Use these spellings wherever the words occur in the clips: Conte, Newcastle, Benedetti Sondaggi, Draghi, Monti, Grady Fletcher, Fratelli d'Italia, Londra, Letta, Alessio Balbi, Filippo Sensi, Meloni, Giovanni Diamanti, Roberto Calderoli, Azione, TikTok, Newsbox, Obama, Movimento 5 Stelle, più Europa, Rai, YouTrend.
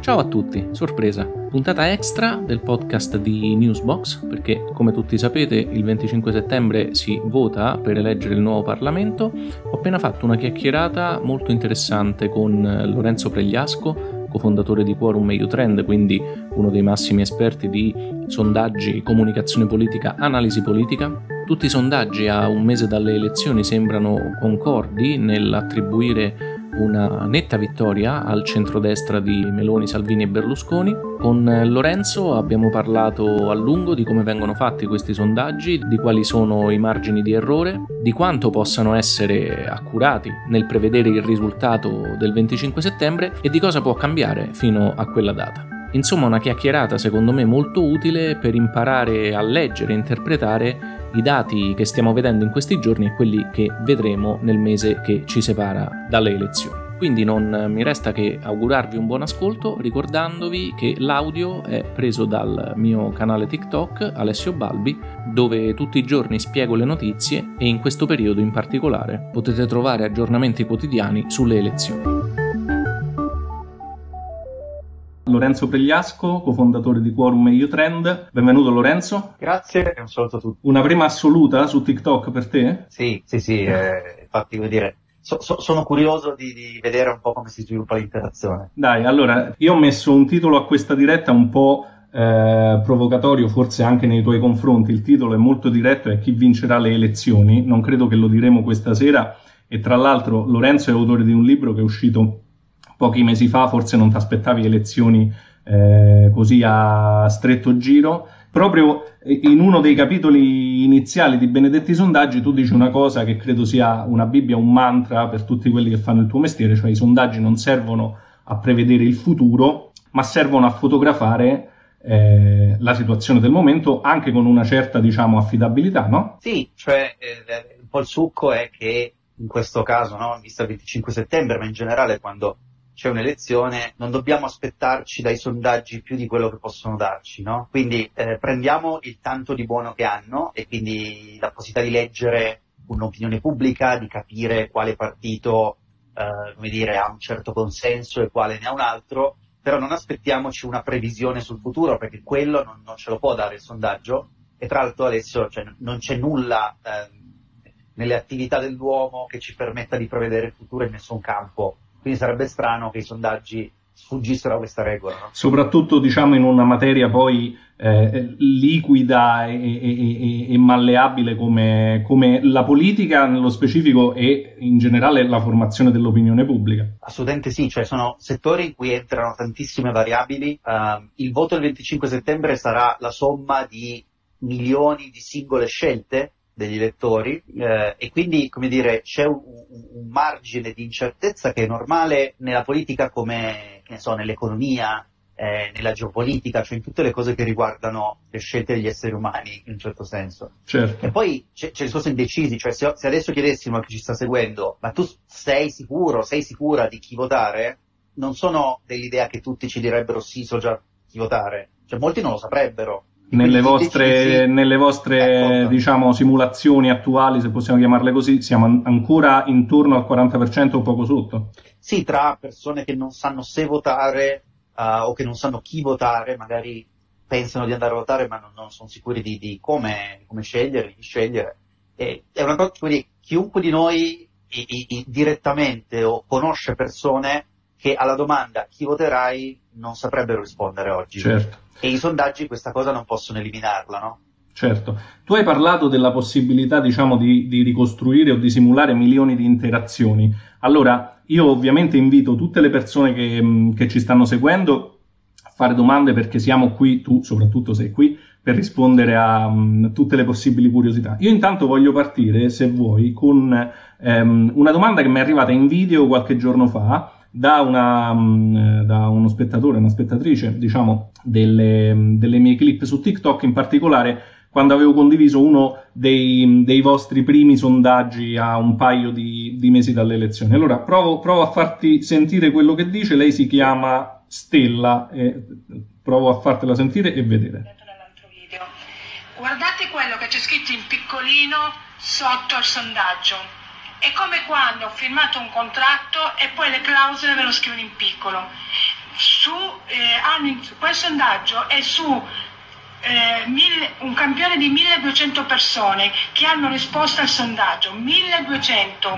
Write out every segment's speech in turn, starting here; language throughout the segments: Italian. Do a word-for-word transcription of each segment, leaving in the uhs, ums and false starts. Ciao a tutti, sorpresa, puntata extra del podcast di Newsbox, perché come tutti sapete il venticinque settembre si vota per eleggere il nuovo Parlamento. Ho appena fatto una chiacchierata molto interessante con Lorenzo Pregliasco, cofondatore di Quorum e YouTrend, quindi uno dei massimi esperti di sondaggi, comunicazione politica, analisi politica. Tutti i sondaggi a un mese dalle elezioni sembrano concordi nell'attribuire una netta vittoria al centrodestra di Meloni, Salvini e Berlusconi. Con Lorenzo abbiamo parlato a lungo di come vengono fatti questi sondaggi, di quali sono i margini di errore, di quanto possano essere accurati nel prevedere il risultato del venticinque settembre e di cosa può cambiare fino a quella data. Insomma, una chiacchierata secondo me molto utile per imparare a leggere e interpretare i dati che stiamo vedendo in questi giorni e quelli che vedremo nel mese che ci separa dalle elezioni. Quindi non mi resta che augurarvi un buon ascolto, ricordandovi che l'audio è preso dal mio canale TikTok, Alessio Balbi, dove tutti i giorni spiego le notizie e in questo periodo in particolare potete trovare aggiornamenti quotidiani sulle elezioni. Lorenzo Pregliasco, cofondatore di Quorum e YouTrend. Benvenuto Lorenzo. Grazie e un saluto a tutti. Una prima assoluta su TikTok per te? Sì, sì, sì, eh, infatti vuol dire... So, so, sono curioso di, di vedere un po' come si sviluppa l'interazione. Dai, allora, io ho messo un titolo a questa diretta un po' eh, provocatorio, forse anche nei tuoi confronti. Il titolo è molto diretto, è chi vincerà le elezioni. Non credo che lo diremo questa sera. E tra l'altro Lorenzo è autore di un libro che è uscito pochi mesi fa, forse non ti aspettavi elezioni eh, così a stretto giro. Proprio in uno dei capitoli iniziali di Benedetti Sondaggi tu dici una cosa che credo sia una Bibbia, un mantra per tutti quelli che fanno il tuo mestiere, cioè i sondaggi non servono a prevedere il futuro, ma servono a fotografare eh, la situazione del momento, anche con una certa, diciamo, affidabilità, no? Sì, cioè eh, un po' il succo è che in questo caso, no, visto il venticinque settembre, ma in generale quando c'è un'elezione, non dobbiamo aspettarci dai sondaggi più di quello che possono darci, no? Quindi eh, prendiamo il tanto di buono che hanno e quindi la possibilità di leggere un'opinione pubblica, di capire quale partito eh, come dire, ha un certo consenso e quale ne ha un altro, però non aspettiamoci una previsione sul futuro perché quello non, non ce lo può dare il sondaggio e tra l'altro adesso cioè, non c'è nulla eh, nelle attività dell'uomo che ci permetta di prevedere il futuro in nessun campo. Quindi sarebbe strano che i sondaggi sfuggissero a questa regola. No? Soprattutto diciamo in una materia poi eh, liquida e, e, e malleabile come, come la politica nello specifico e in generale la formazione dell'opinione pubblica. Assolutamente sì, cioè sono settori in cui entrano tantissime variabili. Uh, il voto del venticinque settembre sarà la somma di milioni di singole scelte degli elettori eh, e quindi, come dire, c'è un, un, un margine di incertezza che è normale nella politica come, che ne so, nell'economia, eh, nella geopolitica, cioè in tutte le cose che riguardano le scelte degli esseri umani, in un certo senso. Certo. E poi c'è, c'è il discorso indecisi, cioè se, se adesso chiedessimo a chi ci sta seguendo, ma tu sei sicuro, sei sicura di chi votare? Non sono dell'idea che tutti ci direbbero sì, so già chi votare, cioè molti non lo saprebbero. Nelle vostre, nelle vostre diciamo, simulazioni attuali, se possiamo chiamarle così, siamo an- ancora intorno al quaranta per cento o poco sotto? Sì, tra persone che non sanno se votare uh, o che non sanno chi votare, magari pensano di andare a votare ma non, non sono sicuri di, di come, come scegliere, di scegliere. E, è una cosa, quindi chiunque di noi i, i, i, direttamente o conosce persone che alla domanda chi voterai non saprebbero rispondere oggi. Certo. E i sondaggi questa cosa non possono eliminarla, no? Certo. Tu hai parlato della possibilità, diciamo, di, di ricostruire o di simulare milioni di interazioni. Allora, io ovviamente invito tutte le persone che, che ci stanno seguendo a fare domande perché siamo qui, tu soprattutto sei qui, per rispondere a um, tutte le possibili curiosità. Io intanto voglio partire, se vuoi, con um, una domanda che mi è arrivata in video qualche giorno fa, Da, una, da uno spettatore, una spettatrice, diciamo, delle, delle mie clip su TikTok, in particolare quando avevo condiviso uno dei, dei vostri primi sondaggi a un paio di, di mesi dalle elezioni. Allora, provo, provo a farti sentire quello che dice. Lei si chiama Stella, e provo a fartela sentire e vedere. Guardate quello che c'è scritto in piccolino sotto il sondaggio. È come quando ho firmato un contratto e poi le clausole ve lo scrivono in piccolo. su, eh, hanno, quel sondaggio è su eh, mille, un campione di milleduecento persone che hanno risposto al sondaggio, milleduecento,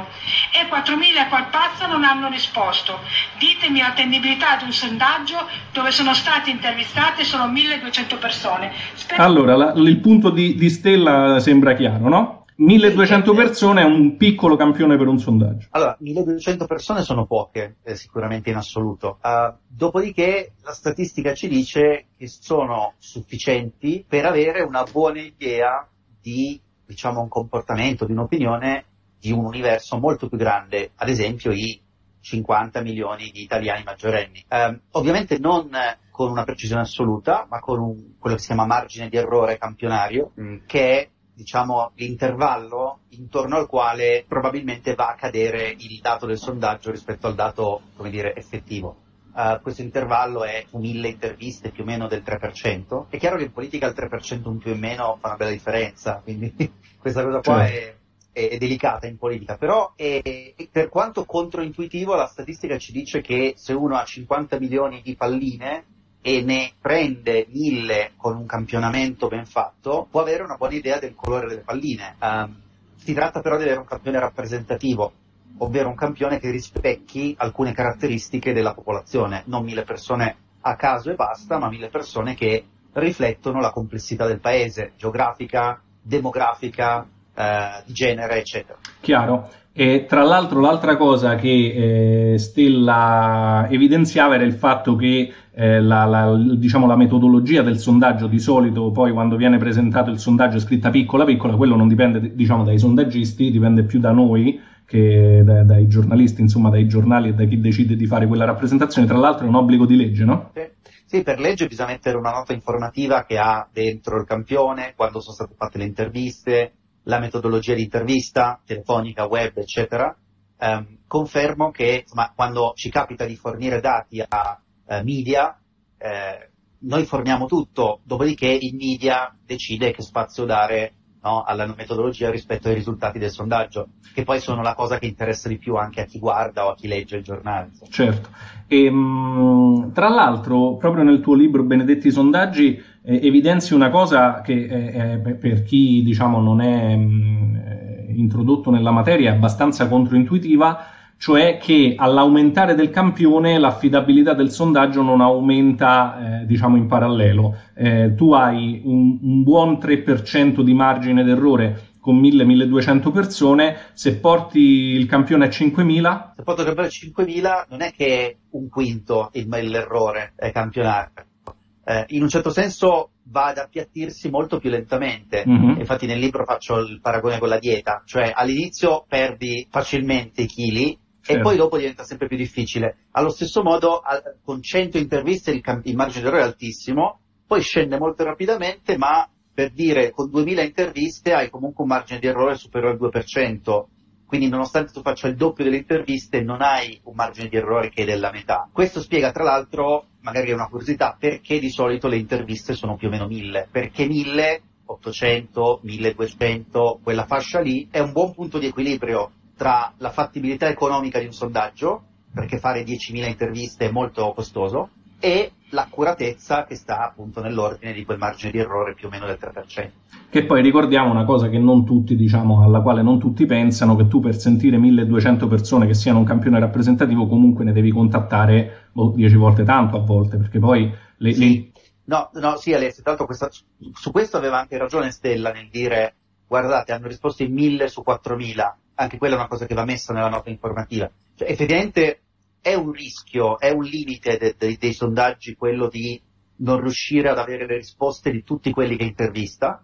e quattromila a qual pazzo non hanno risposto. Ditemi l'attendibilità di un sondaggio dove sono state intervistate solo milleduecento persone. Sper- allora, la, il punto di, di Stella sembra chiaro, no? milleduecento persone è un piccolo campione per un sondaggio. Allora, milleduecento persone sono poche, eh, sicuramente in assoluto. Uh, dopodiché la statistica ci dice che sono sufficienti per avere una buona idea di, diciamo, un comportamento, di un'opinione, di un universo molto più grande, ad esempio i cinquanta milioni di italiani maggiorenni. Uh, ovviamente non con una precisione assoluta, ma con un, quello che si chiama margine di errore campionario, mm. che è, diciamo, l'intervallo intorno al quale probabilmente va a cadere il dato del sondaggio rispetto al dato, come dire, effettivo. Uh, questo intervallo è mille interviste più o meno del tre per cento. È chiaro che in politica il tre per cento un più e meno fa una bella differenza, quindi questa cosa qua è, è, è delicata in politica, però è, è, per quanto controintuitivo, la statistica ci dice che se uno ha cinquanta milioni di palline e ne prende mille con un campionamento ben fatto, può avere una buona idea del colore delle palline. Um, si tratta però di avere un campione rappresentativo, ovvero un campione che rispecchi alcune caratteristiche della popolazione, non mille persone a caso e basta, ma mille persone che riflettono la complessità del paese, geografica, demografica, eh, di genere, eccetera. Chiaro. E tra l'altro l'altra cosa che eh, Stella evidenziava era il fatto che eh, la, la, diciamo, la metodologia del sondaggio, di solito poi quando viene presentato il sondaggio è scritta piccola piccola, quello non dipende, diciamo, dai sondaggisti, dipende più da noi che da, dai giornalisti, insomma dai giornali e da chi decide di fare quella rappresentazione. Tra l'altro è un obbligo di legge, no? Sì, per legge bisogna mettere una nota informativa che ha dentro il campione, quando sono state fatte le interviste, la metodologia di intervista, telefonica, web, eccetera. Um, confermo che, insomma, quando ci capita di fornire dati a uh, media, eh, noi forniamo tutto, dopodiché il media decide che spazio dare, no, alla metodologia rispetto ai risultati del sondaggio, che poi sono la cosa che interessa di più anche a chi guarda o a chi legge il giornale. Insomma. Certo. E, mh, tra l'altro, proprio nel tuo libro Benedetti Sondaggi, eh, evidenzi una cosa che eh, eh, per chi, diciamo, non è mh, introdotto nella materia è abbastanza controintuitiva, cioè che all'aumentare del campione l'affidabilità del sondaggio non aumenta, eh, diciamo, in parallelo. Eh, tu hai un, un buon tre per cento di margine d'errore con mille milleduecento persone. Se porti il campione a cinquemila... Se porto il campione a cinquemila non è che è un quinto il, l'errore è campionare. Eh, in un certo senso va ad appiattirsi molto più lentamente. Mm-hmm. Infatti nel libro faccio il paragone con la dieta, cioè all'inizio perdi facilmente i chili, certo, e poi dopo diventa sempre più difficile. Allo stesso modo, al, con cento interviste il, camp- il margine d'errore è altissimo, poi scende molto rapidamente, ma per dire, con duemila interviste hai comunque un margine di errore superiore al due per cento, quindi nonostante tu faccia il doppio delle interviste non hai un margine di errore che è della metà. Questo spiega, tra l'altro, magari è una curiosità, perché di solito le interviste sono più o meno mille, perché mille, ottocento, milleduecento, quella fascia lì è un buon punto di equilibrio tra la fattibilità economica di un sondaggio, perché fare diecimila interviste è molto costoso, e l'accuratezza che sta appunto nell'ordine di quel margine di errore più o meno del tre per cento. Che poi ricordiamo una cosa che non tutti, diciamo, alla quale non tutti pensano, che tu per sentire milleduecento persone che siano un campione rappresentativo comunque ne devi contattare dieci volte tanto a volte, perché poi... Le, sì. Le... No, no, sì Alessio, tanto questa, su questo aveva anche ragione Stella nel dire, guardate, hanno risposto in mille su quattromila, anche quella è una cosa che va messa nella nota informativa. Cioè, effettivamente... è un rischio, è un limite de, de, dei sondaggi quello di non riuscire ad avere le risposte di tutti quelli che intervista,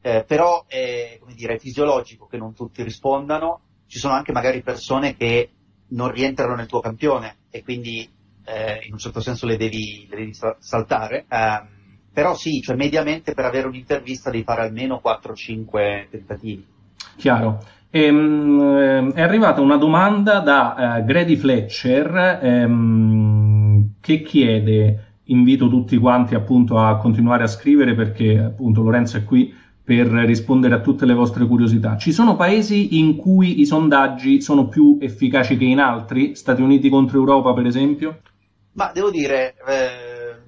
eh, però è, come dire, è fisiologico che non tutti rispondano, ci sono anche magari persone che non rientrano nel tuo campione e quindi eh, in un certo senso le devi, le devi saltare, eh, però sì, cioè mediamente per avere un'intervista devi fare almeno quattro cinque tentativi. Chiaro. Ehm, è arrivata una domanda da uh, Grady Fletcher ehm, che chiede, invito tutti quanti appunto a continuare a scrivere perché appunto Lorenzo è qui per rispondere a tutte le vostre curiosità. Ci sono paesi in cui i sondaggi sono più efficaci che in altri? Stati Uniti contro Europa per esempio? Ma devo dire eh,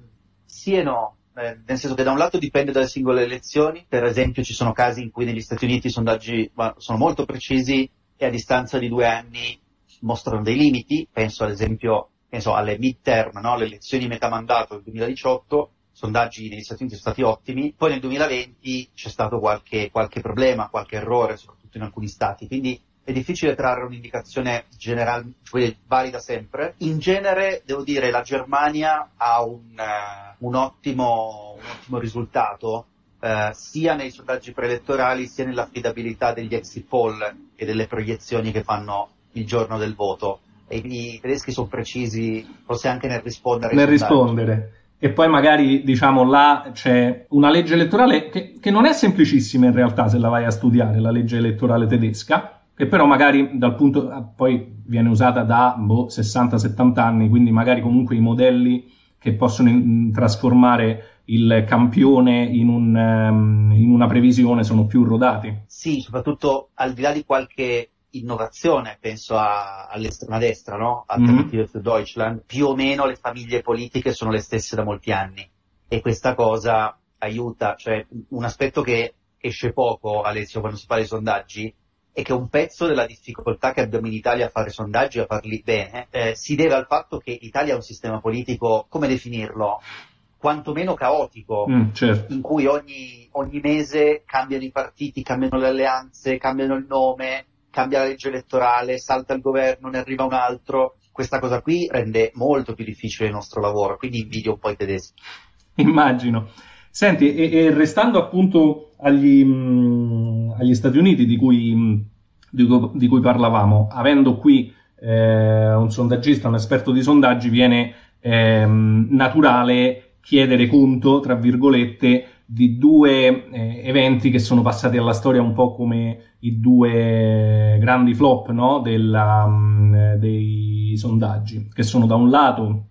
sì e no, eh, nel senso che da un lato dipende dalle singole elezioni. Per esempio ci sono casi in cui negli Stati Uniti i sondaggi sono molto precisi e a distanza di due anni mostrano dei limiti. Penso ad esempio penso alle midterm, no? Le elezioni metà mandato del duemiladiciotto, sondaggi negli Stati Uniti sono stati ottimi, poi nel duemilaventi c'è stato qualche, qualche problema, qualche errore, soprattutto in alcuni stati, quindi è difficile trarre un'indicazione generale, cioè valida sempre. In genere, devo dire, la Germania ha un, uh, un, ottimo, un ottimo risultato, uh, sia nei sondaggi preelettorali, sia nell'affidabilità degli exit poll e delle proiezioni che fanno il giorno del voto. E i tedeschi sono precisi, forse anche nel rispondere. Nel rispondere. E poi magari, diciamo, là c'è una legge elettorale che, che non è semplicissima in realtà, se la vai a studiare, la legge elettorale tedesca, che però magari dal punto poi viene usata da boh, sessanta settanta anni, quindi magari comunque i modelli che possono in, trasformare il campione in, un, um, in una previsione sono più rodati. Sì, soprattutto al di là di qualche innovazione, penso a, all'estrema destra, no? Alternative mm-hmm. für Deutschland, più o meno le famiglie politiche sono le stesse da molti anni e questa cosa aiuta. Cioè un aspetto che esce poco, Alessio, quando si fa i sondaggi, e che un pezzo della difficoltà che abbiamo in Italia a fare sondaggi e a farli bene eh, si deve al fatto che l'Italia ha un sistema politico, come definirlo, quantomeno caotico, mm, certo. in cui ogni, ogni mese cambiano i partiti, cambiano le alleanze, cambiano il nome, cambia la legge elettorale, salta il governo, ne arriva un altro. Questa cosa qui rende molto più difficile il nostro lavoro, quindi invidio un po' i tedeschi. Immagino. Senti, e, e restando appunto agli, mh, agli Stati Uniti di cui, mh, di, co- di cui parlavamo, avendo qui eh, un sondaggista, un esperto di sondaggi, viene eh, naturale chiedere conto, tra virgolette, di due eh, eventi che sono passati alla storia un po' come i due grandi flop, no? Della, mh, dei sondaggi, che sono da un lato,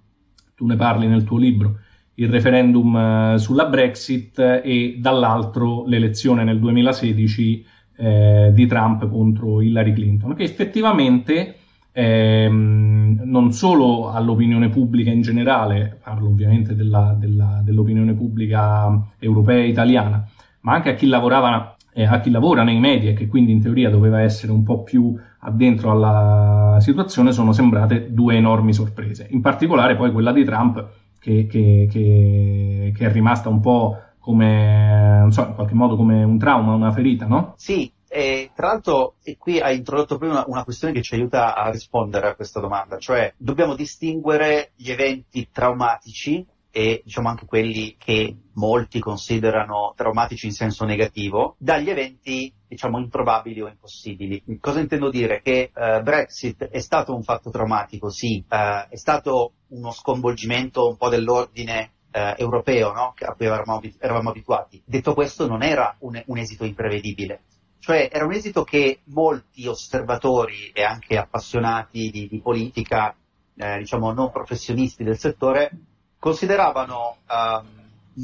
tu ne parli nel tuo libro, il referendum sulla Brexit e dall'altro l'elezione nel duemilasedici eh, di Trump contro Hillary Clinton, che effettivamente ehm, non solo all'opinione pubblica in generale, parlo ovviamente della, della, dell'opinione pubblica europea e italiana, ma anche a chi lavorava, eh, a chi lavora nei media e che quindi in teoria doveva essere un po' più addentro alla situazione, sono sembrate due enormi sorprese, in particolare poi quella di Trump, Che, che, che, che è rimasta un po' come, non so, in qualche modo come un trauma, una ferita, no? Sì, e tra l'altro e qui hai introdotto prima una, una questione che ci aiuta a rispondere a questa domanda, cioè dobbiamo distinguere gli eventi traumatici e diciamo anche quelli che molti considerano traumatici in senso negativo, dagli eventi diciamo improbabili o impossibili. Cosa intendo dire? Che eh, Brexit è stato un fatto traumatico, sì, eh, è stato uno sconvolgimento un po' dell'ordine eh, europeo, no? A cui eravamo, eravamo abituati. Detto questo, non era un, un esito imprevedibile, cioè era un esito che molti osservatori e anche appassionati di, di politica, eh, diciamo non professionisti del settore, consideravano eh,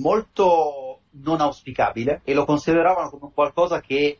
molto non auspicabile e lo consideravano come qualcosa che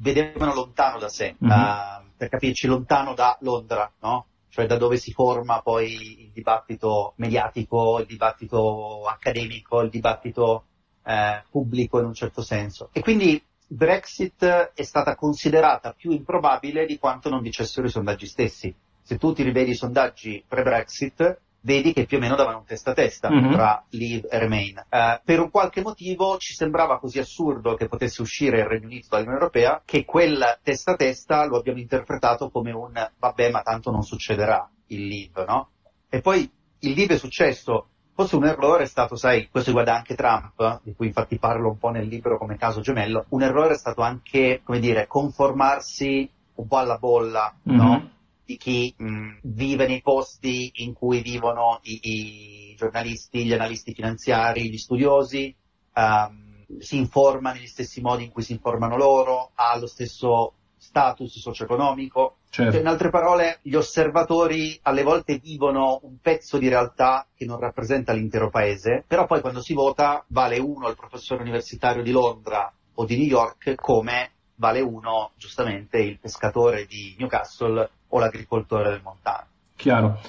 vedevano lontano da sé, mm-hmm. eh, per capirci lontano da Londra, no? Cioè da dove si forma poi il dibattito mediatico, il dibattito accademico, il dibattito eh, pubblico in un certo senso. E quindi Brexit è stata considerata più improbabile di quanto non dicessero i sondaggi stessi. Se tu ti rivedi i sondaggi pre-Brexit, vedi che più o meno davano testa a testa mm-hmm. tra Leave e Remain. Uh, per un qualche motivo ci sembrava così assurdo che potesse uscire il Regno Unito dall'Unione Europea che quel testa a testa lo abbiamo interpretato come un vabbè, ma tanto non succederà il Leave, no? E poi il Leave è successo. Forse un errore è stato, sai, questo riguarda anche Trump, di cui infatti parlo un po' nel libro come caso gemello, un errore è stato anche, come dire, conformarsi un po' alla bolla, mm-hmm. no? Di chi mh, vive nei posti in cui vivono i, i giornalisti, gli analisti finanziari, gli studiosi, um, si informa negli stessi modi in cui si informano loro, ha lo stesso status socio-economico. Certo. Cioè, in altre parole, gli osservatori alle volte vivono un pezzo di realtà che non rappresenta l'intero paese, però poi quando si vota vale uno il professore universitario di Londra o di New York come vale uno giustamente il pescatore di Newcastle o l'agricoltore del Montana. Chiaro.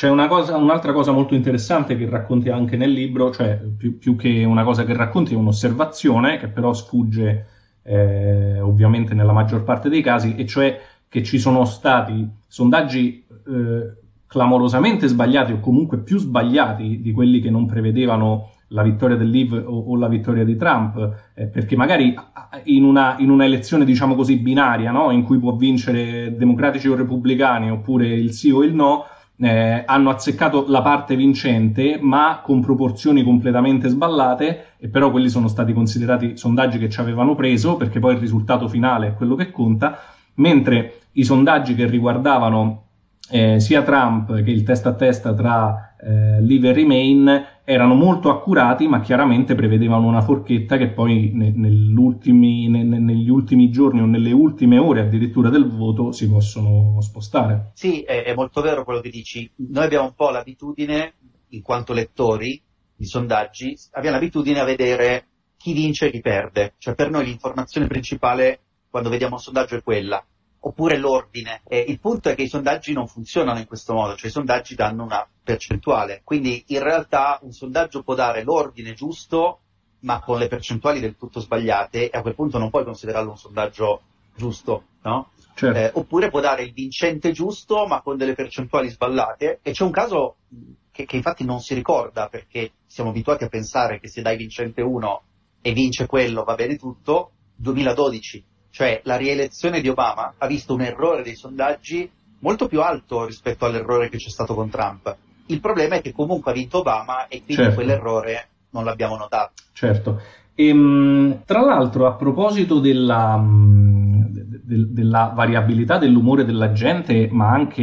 C'è una cosa, un'altra cosa molto interessante che racconti anche nel libro, cioè più, più che una cosa che racconti è un'osservazione che però sfugge eh, ovviamente nella maggior parte dei casi, e cioè che ci sono stati sondaggi eh, clamorosamente sbagliati o comunque più sbagliati di quelli che non prevedevano la vittoria del Leave o, o la vittoria di Trump, eh, perché magari in una, in una elezione diciamo così binaria, no? In cui può vincere democratici o repubblicani oppure il sì o il no, Eh, hanno azzeccato la parte vincente ma con proporzioni completamente sballate, e però quelli sono stati considerati sondaggi che ci avevano preso, perché poi il risultato finale è quello che conta, mentre i sondaggi che riguardavano eh, sia Trump che il testa a testa tra eh, Leave e Remain erano molto accurati, ma chiaramente prevedevano una forchetta che poi ne, nell'ultimi, ne, negli ultimi giorni o nelle ultime ore addirittura del voto si possono spostare. Sì, è, è molto vero quello che dici. Noi abbiamo un po' l'abitudine, in quanto lettori di sondaggi, abbiamo l'abitudine a vedere chi vince e chi perde. Cioè per noi l'informazione principale quando vediamo un sondaggio è quella, oppure l'ordine. Eh, il punto è che i sondaggi non funzionano in questo modo, cioè i sondaggi danno una percentuale, quindi in realtà un sondaggio può dare l'ordine giusto ma con le percentuali del tutto sbagliate, e a quel punto non puoi considerarlo un sondaggio giusto, no? Certo. Eh, oppure può dare il vincente giusto ma con delle percentuali sballate, e c'è un caso che, che infatti non si ricorda, perché siamo abituati a pensare che se dai vincente uno e vince quello va bene tutto. Duemiladodici. Cioè la rielezione di Obama ha visto un errore dei sondaggi molto più alto rispetto all'errore che c'è stato con Trump. Il problema è che comunque ha vinto Obama e quindi certo, quell'errore non l'abbiamo notato. Certo. E, tra l'altro, a proposito della, de, della variabilità dell'umore della gente, ma anche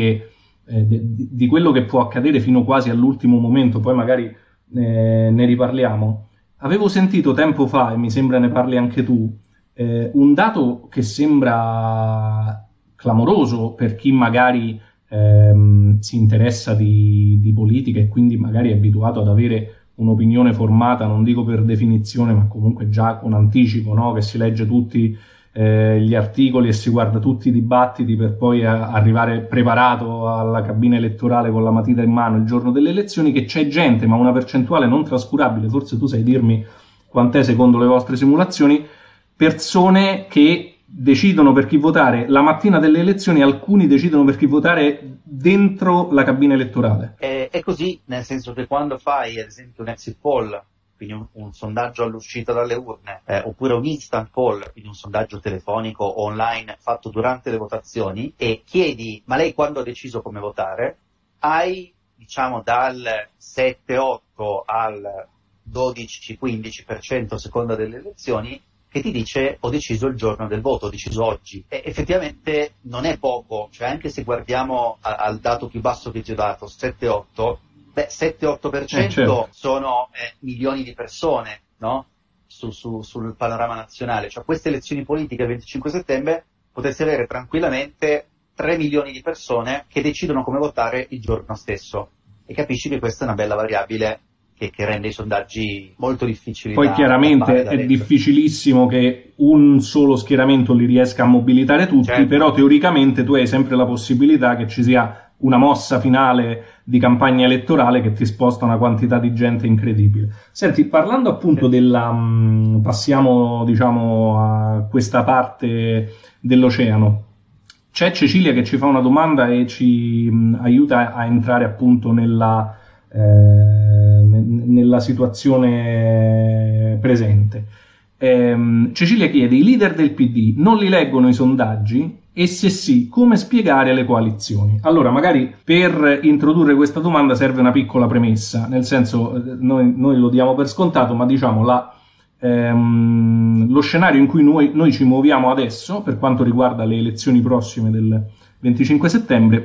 eh, de, di quello che può accadere fino quasi all'ultimo momento, poi magari eh, ne riparliamo, avevo sentito tempo fa, e mi sembra ne parli anche tu, Eh, un dato che sembra clamoroso per chi magari ehm, si interessa di, di politica e quindi magari è abituato ad avere un'opinione formata, non dico per definizione, ma comunque già con anticipo, no? Che si legge tutti eh, gli articoli e si guarda tutti i dibattiti per poi a, arrivare preparato alla cabina elettorale con la matita in mano il giorno delle elezioni, che c'è gente, ma una percentuale non trascurabile, forse tu sai dirmi quant'è secondo le vostre simulazioni, persone che decidono per chi votare la mattina delle elezioni, alcuni decidono per chi votare dentro la cabina elettorale. È, è così, nel senso che quando fai ad esempio un exit poll, quindi un, un sondaggio all'uscita dalle urne, eh, oppure un instant poll, quindi un sondaggio telefonico o online fatto durante le votazioni, e chiedi ma lei quando ha deciso come votare, hai diciamo dal sette otto al dodici quindici per cento a seconda delle elezioni che ti dice ho deciso il giorno del voto, ho deciso oggi. E effettivamente non è poco, cioè anche se guardiamo a, al dato più basso che ti ho dato, sette otto, beh, sette otto per cento eh, certo, sono eh, milioni di persone, no? Su, su, sul panorama nazionale. Cioè queste elezioni politiche il venticinque settembre potessi avere tranquillamente tre milioni di persone che decidono come votare il giorno stesso. E capisci che questa è una bella variabile Che, che rende i sondaggi molto difficili. Poi da, chiaramente da è difficilissimo che un solo schieramento li riesca a mobilitare tutti, certo, però teoricamente tu hai sempre la possibilità che ci sia una mossa finale di campagna elettorale che ti sposta una quantità di gente incredibile. Senti, parlando appunto, certo, della... Mh, passiamo diciamo a questa parte dell'oceano. C'è Cecilia che ci fa una domanda e ci mh, aiuta a entrare appunto nella... Eh, nella situazione presente. Eh, Cecilia chiede, i leader del P D non li leggono i sondaggi? E se sì, come spiegare le coalizioni? Allora, magari per introdurre questa domanda serve una piccola premessa, nel senso, noi, noi lo diamo per scontato, ma diciamo la, ehm, lo scenario in cui noi, noi ci muoviamo adesso, per quanto riguarda le elezioni prossime del venticinque settembre,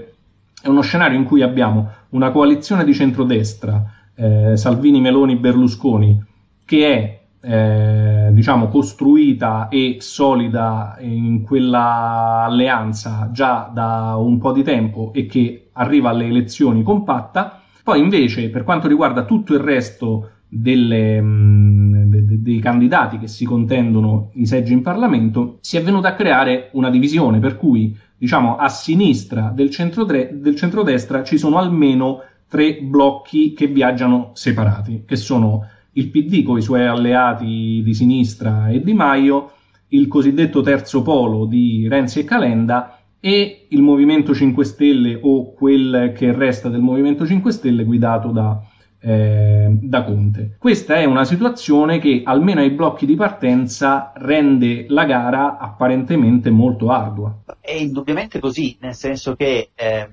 è uno scenario in cui abbiamo una coalizione di centrodestra, Eh, Salvini, Meloni, Berlusconi, che è eh, diciamo costruita e solida in quella alleanza già da un po' di tempo e che arriva alle elezioni compatta. Poi invece per quanto riguarda tutto il resto delle, mh, de, de, dei candidati che si contendono i seggi in Parlamento, si è venuta a creare una divisione, per cui diciamo a sinistra del, centrodre- del centrodestra ci sono almeno tre blocchi che viaggiano separati, che sono il P D con i suoi alleati di sinistra e Di Maio, il cosiddetto terzo polo di Renzi e Calenda e il Movimento cinque Stelle o quel che resta del Movimento cinque Stelle guidato da, eh, da Conte. Questa è una situazione che almeno ai blocchi di partenza rende la gara apparentemente molto ardua. È indubbiamente così, nel senso che eh,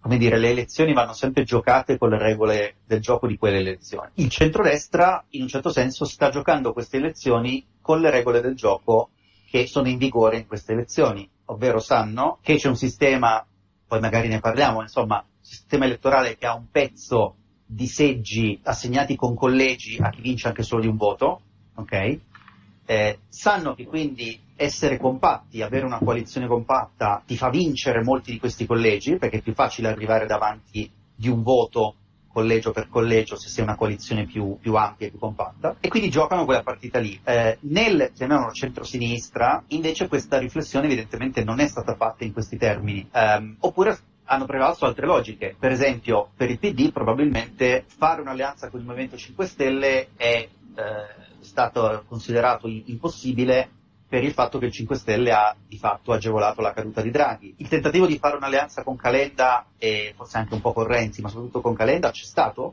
come dire, le elezioni vanno sempre giocate con le regole del gioco di quelle elezioni. Il centrodestra in un certo senso sta giocando queste elezioni con le regole del gioco che sono in vigore in queste elezioni, ovvero sanno che c'è un sistema, poi magari ne parliamo, insomma, un sistema elettorale che ha un pezzo di seggi assegnati con collegi a chi vince anche solo di un voto, ok? Eh, sanno che quindi essere compatti, avere una coalizione compatta ti fa vincere molti di questi collegi, perché è più facile arrivare davanti di un voto collegio per collegio se sei una coalizione più, più ampia e più compatta, e quindi giocano quella partita lì. Eh, nel, chiamiamolo, centrosinistra invece questa riflessione evidentemente non è stata fatta in questi termini, eh, oppure hanno prevalso altre logiche. Per esempio per il P D probabilmente fare un'alleanza con il Movimento cinque Stelle è eh, stato considerato impossibile per il fatto che il cinque Stelle ha di fatto agevolato la caduta di Draghi. Il tentativo di fare un'alleanza con Calenda, e forse anche un po' con Renzi, ma soprattutto con Calenda, c'è stato.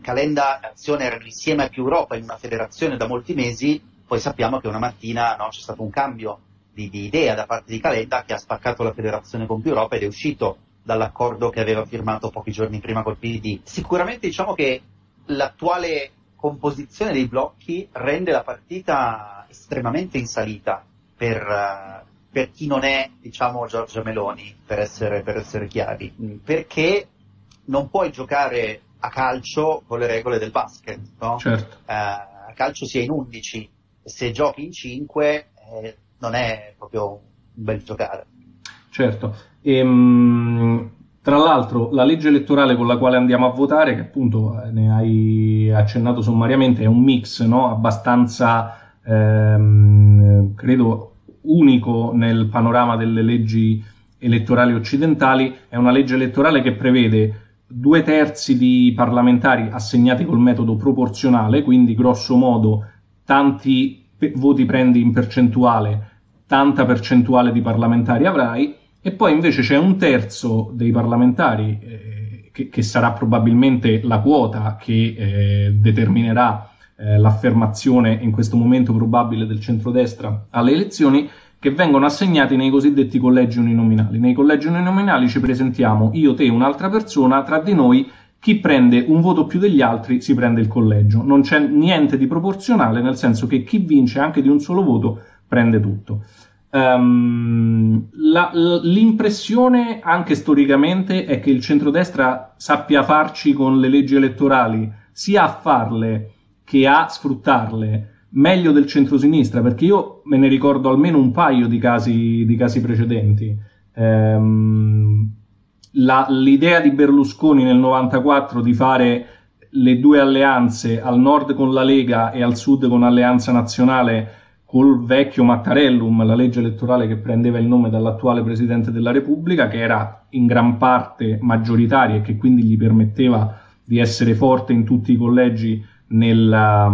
Calenda e Azione erano insieme a Più Europa in una federazione da molti mesi, poi sappiamo che una mattina no, c'è stato un cambio di, di idea da parte di Calenda che ha spaccato la federazione con Più Europa ed è uscito dall'accordo che aveva firmato pochi giorni prima col P D. Sicuramente diciamo che l'attuale composizione dei blocchi rende la partita estremamente in salita per, per chi non è, diciamo, Giorgia Meloni, per essere, per essere chiari, perché non puoi giocare a calcio con le regole del basket, no? Certo. Eh, a calcio si è in undici, se giochi in cinque eh, non è proprio un bel giocare. Certo. Ehm, tra l'altro la legge elettorale con la quale andiamo a votare, che appunto ne hai accennato sommariamente, è un mix, no? Abbastanza Ehm, credo unico nel panorama delle leggi elettorali occidentali. È una legge elettorale che prevede due terzi di parlamentari assegnati col metodo proporzionale, quindi grosso modo tanti pe- voti prendi in percentuale, tanta percentuale di parlamentari avrai, e poi invece c'è un terzo dei parlamentari eh, che, che sarà probabilmente la quota che eh, determinerà l'affermazione in questo momento probabile del centrodestra alle elezioni, che vengono assegnati nei cosiddetti collegi uninominali. Nei collegi uninominali ci presentiamo io, te, un'altra persona, tra di noi chi prende un voto più degli altri si prende il collegio. Non c'è niente di proporzionale, nel senso che chi vince anche di un solo voto prende tutto. Um, la, l'impressione anche storicamente è che il centrodestra sappia farci con le leggi elettorali, sia a farle che a sfruttarle meglio del centrosinistra, perché io me ne ricordo almeno un paio di casi, di casi precedenti. Ehm, la, l'idea di Berlusconi nel novantaquattro di fare le due alleanze, al nord con la Lega e al sud con Alleanza Nazionale, col vecchio Mattarellum, la legge elettorale che prendeva il nome dall'attuale Presidente della Repubblica, che era in gran parte maggioritaria e che quindi gli permetteva di essere forte in tutti i collegi Nella,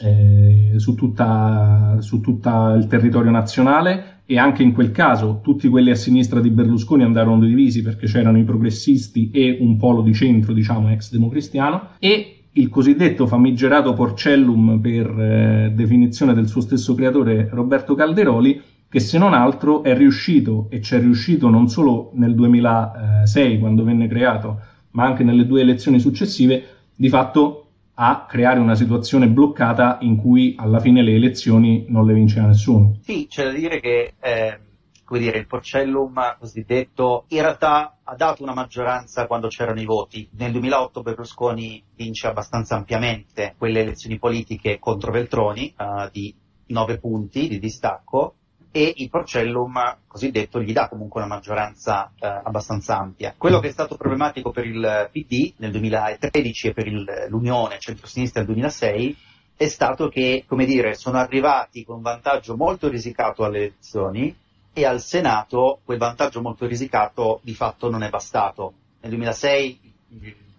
eh, su tutta su tutta il territorio nazionale. E anche in quel caso tutti quelli a sinistra di Berlusconi andarono divisi, perché c'erano i progressisti e un polo di centro, diciamo, ex democristiano, e il cosiddetto famigerato Porcellum, per eh, definizione del suo stesso creatore Roberto Calderoli, che se non altro è riuscito, e c'è riuscito non solo nel duemilasei quando venne creato, ma anche nelle due elezioni successive, di fatto a creare una situazione bloccata in cui alla fine le elezioni non le vinceva nessuno. Sì, c'è da dire che eh, come dire, il Porcellum cosiddetto in realtà ha dato una maggioranza quando c'erano i voti. Nel duemilaotto Berlusconi vince abbastanza ampiamente quelle elezioni politiche contro Veltroni eh, di nove punti di distacco, e il Porcellum cosiddetto gli dà comunque una maggioranza eh, abbastanza ampia. Quello che è stato problematico per il P D nel duemilatredici e per il, l'Unione centrosinistra nel duemilasei è stato che, come dire, sono arrivati con un vantaggio molto risicato alle elezioni, e al Senato quel vantaggio molto risicato di fatto non è bastato nel duemilasei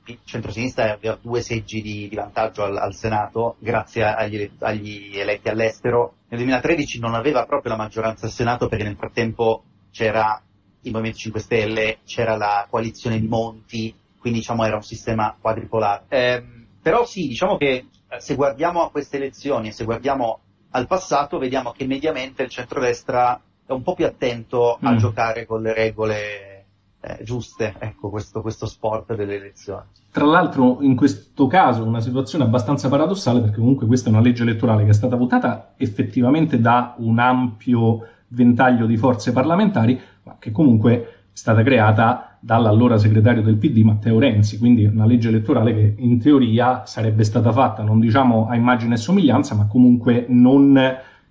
il centrosinistra aveva due seggi di, di vantaggio al, al Senato grazie agli, agli eletti all'estero, nel duemilatredici non aveva proprio la maggioranza al Senato perché nel frattempo c'era il Movimento cinque Stelle, c'era la coalizione di Monti, quindi diciamo era un sistema quadripolare. Eh, però sì, diciamo che se guardiamo a queste elezioni e se guardiamo al passato vediamo che mediamente il centrodestra è un po' più attento a mm. giocare con le regole eh, giuste, ecco, questo, questo sport delle elezioni. Tra l'altro in questo caso una situazione abbastanza paradossale, perché comunque questa è una legge elettorale che è stata votata effettivamente da un ampio ventaglio di forze parlamentari, ma che comunque è stata creata dall'allora segretario del P D Matteo Renzi, quindi una legge elettorale che in teoria sarebbe stata fatta, non diciamo a immagine e somiglianza, ma comunque non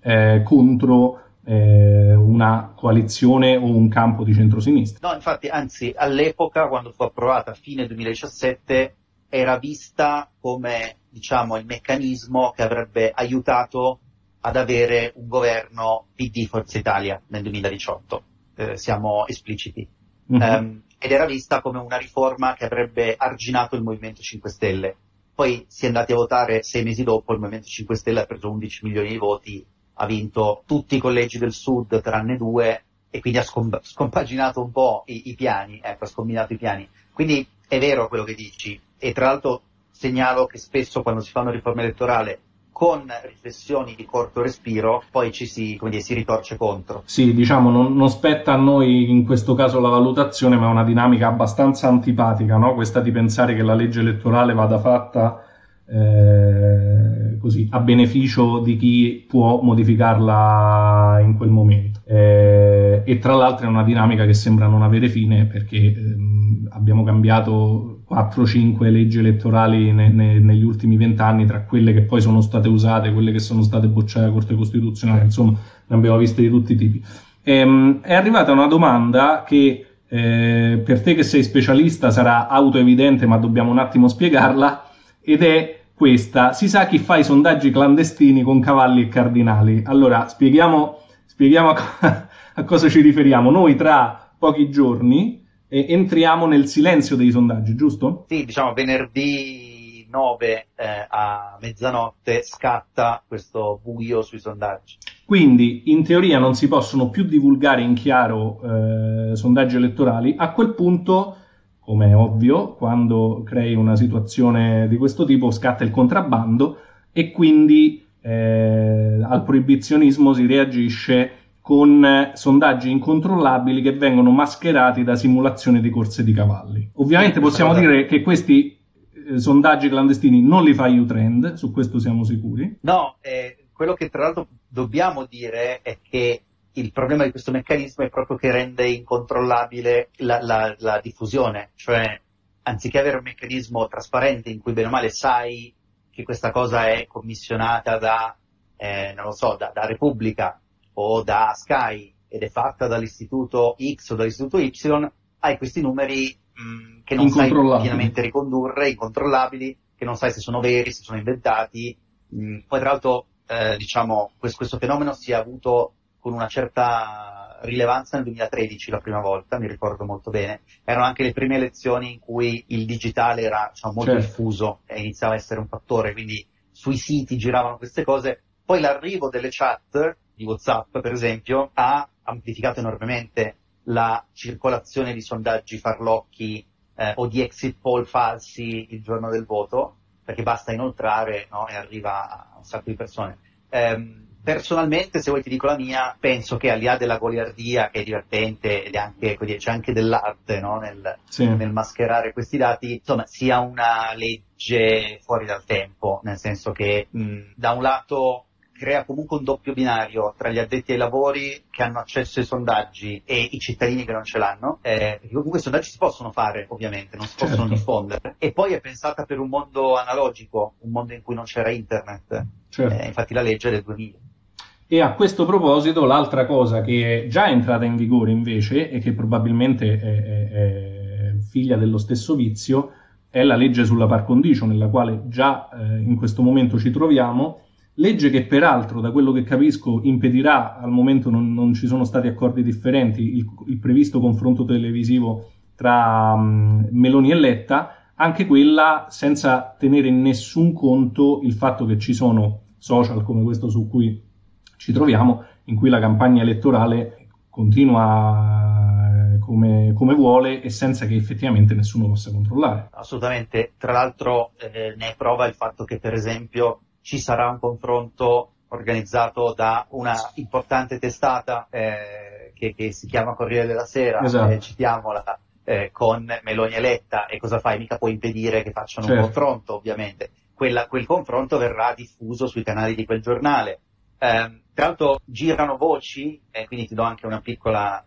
eh, contro eh, una coalizione o un campo di centrosinistra. No, infatti, anzi, all'epoca, quando fu approvata a fine duemiladiciassette, era vista come, diciamo, il meccanismo che avrebbe aiutato ad avere un governo P D Forza Italia nel duemiladiciotto, eh, siamo espliciti, mm-hmm. um, ed era vista come una riforma che avrebbe arginato il Movimento cinque Stelle. Poi si è andati a votare sei mesi dopo, il Movimento cinque Stelle ha preso undici milioni di voti, ha vinto tutti i collegi del Sud tranne due e quindi ha scomp- scompaginato un po' i, i piani, ecco, ha scombinato i piani. Quindi è vero quello che dici, e tra l'altro segnalo che spesso quando si fanno riforme elettorali con riflessioni di corto respiro, poi ci si, come dire, si ritorce contro. Sì, diciamo, non, non spetta a noi in questo caso la valutazione, ma è una dinamica abbastanza antipatica, no? Questa di pensare che la legge elettorale vada fatta eh, così a beneficio di chi può modificarla in quel momento. Eh, e tra l'altro è una dinamica che sembra non avere fine, perché ehm, abbiamo cambiato quattro cinque leggi elettorali ne, ne, negli ultimi vent'anni, tra quelle che poi sono state usate, quelle che sono state bocciate alla Corte Costituzionale, insomma ne abbiamo viste di tutti i tipi. Ehm, è arrivata una domanda che eh, per te che sei specialista sarà autoevidente, ma dobbiamo un attimo spiegarla, ed è questa: si sa chi fa i sondaggi clandestini con cavalli e cardinali. Allora spieghiamo, spieghiamo a, a cosa ci riferiamo. Noi tra pochi giorni E entriamo nel silenzio dei sondaggi, giusto? Sì, diciamo venerdì nove eh, a mezzanotte scatta questo buio sui sondaggi. Quindi in teoria non si possono più divulgare in chiaro eh, sondaggi elettorali. A quel punto, come è ovvio, quando crei una situazione di questo tipo scatta il contrabbando e quindi eh, al proibizionismo si reagisce con sondaggi incontrollabili che vengono mascherati da simulazioni di corse di cavalli. Ovviamente possiamo dire che questi eh, sondaggi clandestini non li fa YouTrend, su questo siamo sicuri. No, eh, quello che tra l'altro dobbiamo dire è che il problema di questo meccanismo è proprio che rende incontrollabile la, la, la diffusione, cioè anziché avere un meccanismo trasparente in cui bene o male sai che questa cosa è commissionata da, eh, non lo so, da, da Repubblica o da Sky ed è fatta dall'istituto X o dall'istituto Y, hai questi numeri mh, che non sai pienamente ricondurre, incontrollabili, che non sai se sono veri, se sono inventati. Mh, poi tra l'altro eh, diciamo questo, questo fenomeno si è avuto con una certa rilevanza nel duemilatredici, la prima volta, mi ricordo molto bene, erano anche le prime elezioni in cui il digitale era, diciamo, molto certo. diffuso e iniziava a essere un fattore, quindi sui siti giravano queste cose. Poi l'arrivo delle chat di WhatsApp, per esempio, ha amplificato enormemente la circolazione di sondaggi farlocchi eh, o di exit poll falsi il giorno del voto, perché basta inoltrare, no, e arriva a un sacco di persone. Ehm, personalmente, se vuoi ti dico la mia, penso che al di là della goliardia, che è divertente, ed è anche, c'è anche dell'arte, no, nel, sì. nel mascherare questi dati, insomma, sia una legge fuori dal tempo, nel senso che mh, da un lato crea comunque un doppio binario tra gli addetti ai lavori che hanno accesso ai sondaggi e i cittadini che non ce l'hanno, eh, perché comunque i sondaggi si possono fare, ovviamente, non si certo. possono diffondere. E poi è pensata per un mondo analogico, un mondo in cui non c'era internet, certo. eh, infatti la legge è del duemila. E a questo proposito l'altra cosa che è già entrata in vigore invece e che probabilmente è, è, è figlia dello stesso vizio è la legge sulla par condicio, nella quale già eh, in questo momento ci troviamo. Legge che peraltro, da quello che capisco, impedirà, al momento non, non ci sono stati accordi differenti, il, il previsto confronto televisivo tra um, Meloni e Letta, anche quella senza tenere in nessun conto il fatto che ci sono social come questo su cui ci troviamo, in cui la campagna elettorale continua come, come vuole e senza che effettivamente nessuno possa controllare. Assolutamente, tra l'altro eh, ne è prova il fatto che per esempio ci sarà un confronto organizzato da una importante testata eh, che, che si chiama Corriere della Sera, esatto. eh, citiamola, eh, con Meloni e Letta, e cosa fai? Mica puoi impedire che facciano certo. un confronto, ovviamente. Quella, quel confronto verrà diffuso sui canali di quel giornale. Eh, tra l'altro girano voci, e eh, quindi ti do anche una piccola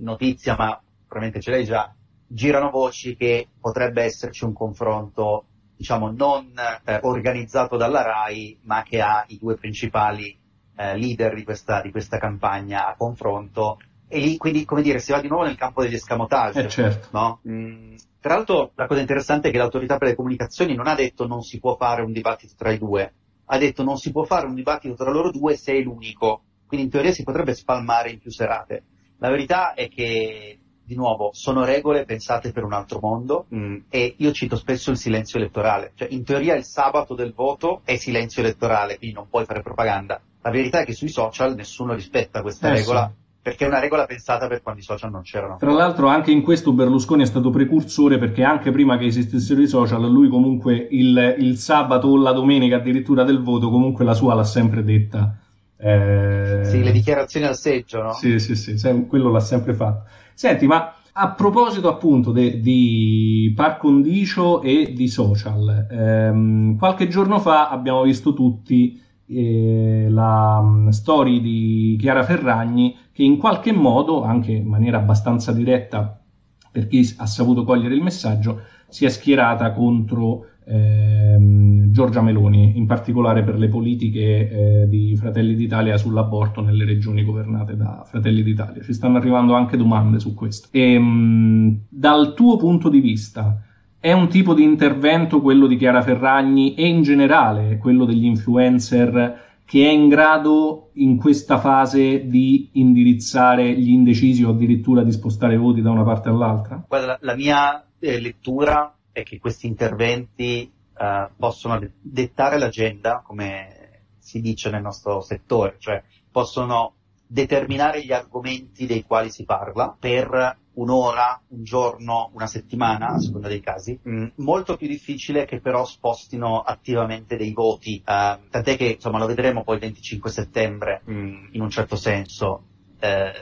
notizia, ma probabilmente ce l'hai già, girano voci che potrebbe esserci un confronto, diciamo, non eh, organizzato dalla Rai, ma che ha i due principali eh, leader di questa, di questa campagna a confronto, e lì quindi, come dire, si va di nuovo nel campo degli escamotage. Eh certo. No? Mm, tra l'altro la cosa interessante è che l'autorità per le comunicazioni non ha detto non si può fare un dibattito tra i due, ha detto non si può fare un dibattito tra loro due se è l'unico, quindi in teoria si potrebbe spalmare in più serate. La verità è che, di nuovo, sono regole pensate per un altro mondo, mm. e io cito spesso il silenzio elettorale, cioè in teoria il sabato del voto è silenzio elettorale, quindi non puoi fare propaganda. La verità è che sui social nessuno rispetta questa eh, regola, sì. perché è una regola pensata per quando i social non c'erano. Tra l'altro anche in questo Berlusconi è stato precursore, perché anche prima che esistessero i social lui comunque il, il sabato o la domenica addirittura del voto comunque la sua l'ha sempre detta. Eh... Sì, le dichiarazioni al seggio, no? Sì, sì, sì, sì, quello l'ha sempre fatto. Senti, ma a proposito appunto de, di par condicio e di social, ehm, qualche giorno fa abbiamo visto tutti eh, la um, story di Chiara Ferragni, che in qualche modo, anche in maniera abbastanza diretta per chi ha saputo cogliere il messaggio, si è schierata contro ehm, Giorgia Meloni, in particolare per le politiche eh, di Fratelli d'Italia sull'aborto nelle regioni governate da Fratelli d'Italia. Ci stanno arrivando anche domande su questo. E, mh, dal tuo punto di vista, è un tipo di intervento quello di Chiara Ferragni e in generale quello degli influencer che è in grado in questa fase di indirizzare gli indecisi o addirittura di spostare voti da una parte all'altra? Guarda, la mia eh, lettura è che questi interventi eh, possono dettare l'agenda, come si dice nel nostro settore, cioè possono determinare gli argomenti dei quali si parla per un'ora, un giorno, una settimana, a seconda dei casi. Mm. Molto più difficile che però spostino attivamente dei voti, eh, tant'è che insomma lo vedremo poi il venticinque settembre, mm. in un certo senso, eh,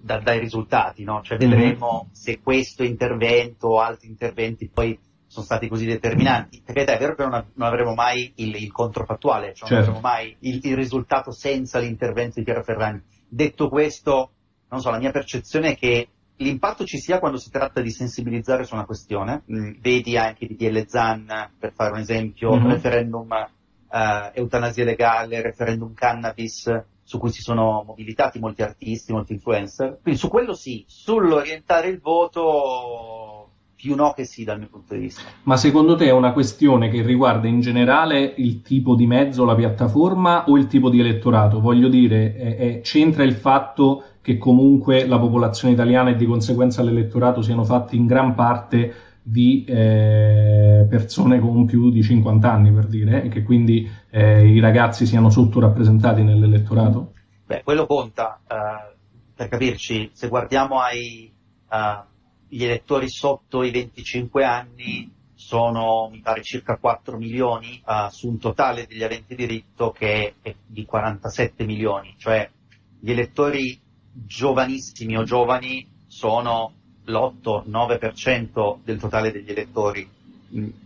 da, dai risultati, no? Cioè vedremo mm. se questo intervento o altri interventi poi sono stati così determinanti, perché è vero che non, av- non avremo mai il, il controfattuale, cioè certo. non avremo mai il, il risultato senza l'intervento di Chiara Ferragni. Detto questo, non so, la mia percezione è che l'impatto ci sia quando si tratta di sensibilizzare su una questione. Mm. Vedi anche di D L Zan, per fare un esempio, mm-hmm. referendum eh, eutanasia legale, referendum cannabis, su cui si sono mobilitati molti artisti, molti influencer. Quindi su quello sì, sull'orientare il voto più no che sì dal mio punto di vista. Ma secondo te è una questione che riguarda in generale il tipo di mezzo, la piattaforma o il tipo di elettorato? Voglio dire, è, è, c'entra il fatto che comunque la popolazione italiana e di conseguenza l'elettorato siano fatti in gran parte di eh, persone con più di cinquanta anni, per dire, e che quindi eh, i ragazzi siano sottorappresentati nell'elettorato? Beh, quello conta. Uh, per capirci, se guardiamo ai uh, gli elettori sotto i venticinque anni, sono, mi pare, circa quattro milioni, uh, su un totale degli aventi diritto che è di quarantasette milioni, cioè gli elettori giovanissimi o giovani sono l'otto nove per cento del totale degli elettori.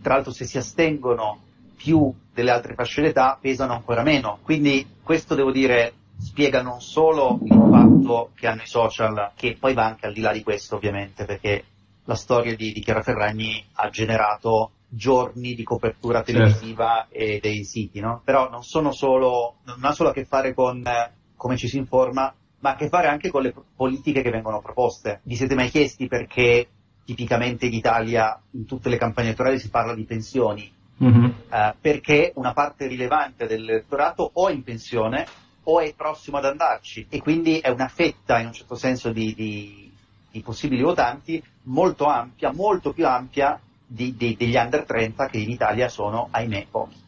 Tra l'altro, se si astengono più delle altre fasce d'età pesano ancora meno, quindi questo, devo dire, spiega non solo l'impatto che hanno i social, che poi va anche al di là di questo, ovviamente, perché la storia di, di Chiara Ferragni ha generato giorni di copertura televisiva certo. e dei siti, no? Però non sono solo, non ha solo a che fare con eh, come ci si informa, ma a che fare anche con le politiche che vengono proposte. Vi siete mai chiesti perché tipicamente in Italia in tutte le campagne elettorali si parla di pensioni? Mm-hmm. Eh, perché una parte rilevante dell'elettorato o è in pensione o è prossimo ad andarci, e quindi è una fetta in un certo senso di, di di possibili votanti molto ampia, molto più ampia di, di, degli under trenta, che in Italia sono, ahimè, pochi.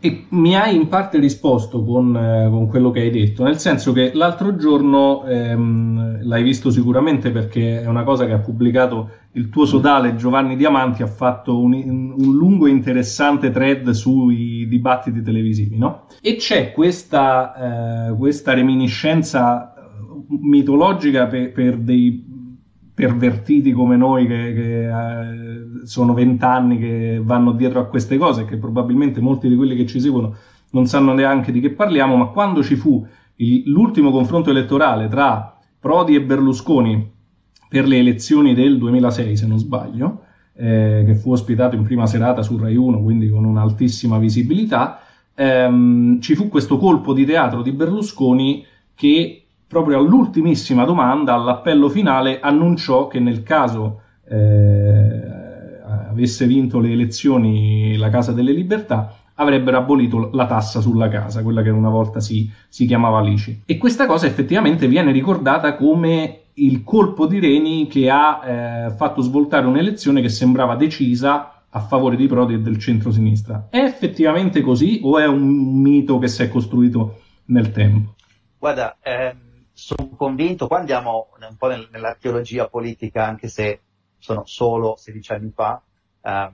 E mi hai in parte risposto con, eh, con quello che hai detto, nel senso che l'altro giorno ehm, l'hai visto sicuramente, perché è una cosa che ha pubblicato il tuo sodale Giovanni Diamanti, ha fatto un, un lungo e interessante thread sui dibattiti televisivi, no? E c'è questa, eh, questa reminiscenza mitologica per, per dei pervertiti come noi che, che eh, sono vent'anni che vanno dietro a queste cose, che probabilmente molti di quelli che ci seguono non sanno neanche di che parliamo. Ma quando ci fu il, l'ultimo confronto elettorale tra Prodi e Berlusconi per le elezioni del duemilasei, se non sbaglio, eh, che fu ospitato in prima serata su Rai uno, quindi con un'altissima visibilità, ehm, ci fu questo colpo di teatro di Berlusconi che proprio all'ultimissima domanda, all'appello finale, annunciò che nel caso eh, avesse vinto le elezioni la Casa delle Libertà, avrebbero abolito la tassa sulla casa, quella che una volta si, si chiamava l'I C I. E questa cosa effettivamente viene ricordata come il colpo di reni che ha eh, fatto svoltare un'elezione che sembrava decisa a favore di Prodi e del centro-sinistra. È effettivamente così o è un mito che si è costruito nel tempo? Guarda, ehm... sono convinto, qua andiamo un po' nel, nella teologia politica, anche se sono solo sedici anni fa, ehm,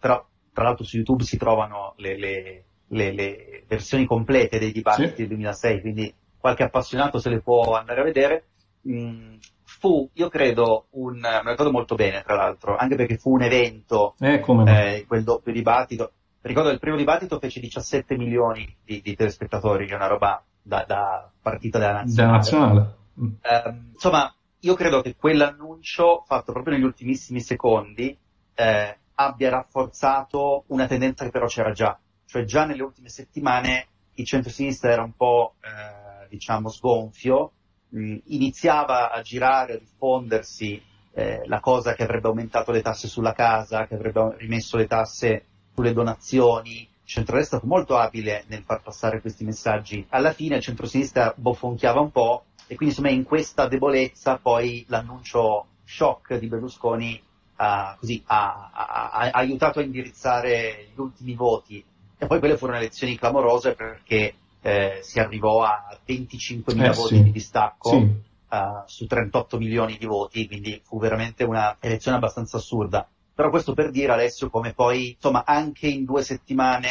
però tra l'altro su YouTube si trovano le, le, le, le versioni complete dei dibattiti sì. del duemilasei, quindi qualche appassionato se le può andare a vedere. Mm, fu, io credo, un, me lo ricordo molto bene tra l'altro, anche perché fu un evento, eh, come eh, quel doppio dibattito. Ricordo il primo dibattito fece diciassette milioni di, di telespettatori, che è una roba da, da partita della nazionale, da nazionale. Eh, insomma, io credo che quell'annuncio fatto proprio negli ultimissimi secondi eh, abbia rafforzato una tendenza che però c'era già, cioè già nelle ultime settimane il centro-sinistra era un po' eh, diciamo sgonfio, mh, iniziava a girare, a diffondersi eh, la cosa che avrebbe aumentato le tasse sulla casa, che avrebbe rimesso le tasse sulle donazioni. Il centrodestra fu molto abile nel far passare questi messaggi. Alla fine il centrosinistra bofonchiava un po', e quindi insomma in questa debolezza poi l'annuncio shock di Berlusconi ha, così, ha, ha, ha aiutato a indirizzare gli ultimi voti. E poi quelle furono elezioni clamorose, perché eh, si arrivò a venticinquemila eh, voti sì. di distacco sì. uh, su trentotto milioni di voti, quindi fu veramente una elezione abbastanza assurda. Però questo per dire, Alessio, come poi, insomma, anche in due settimane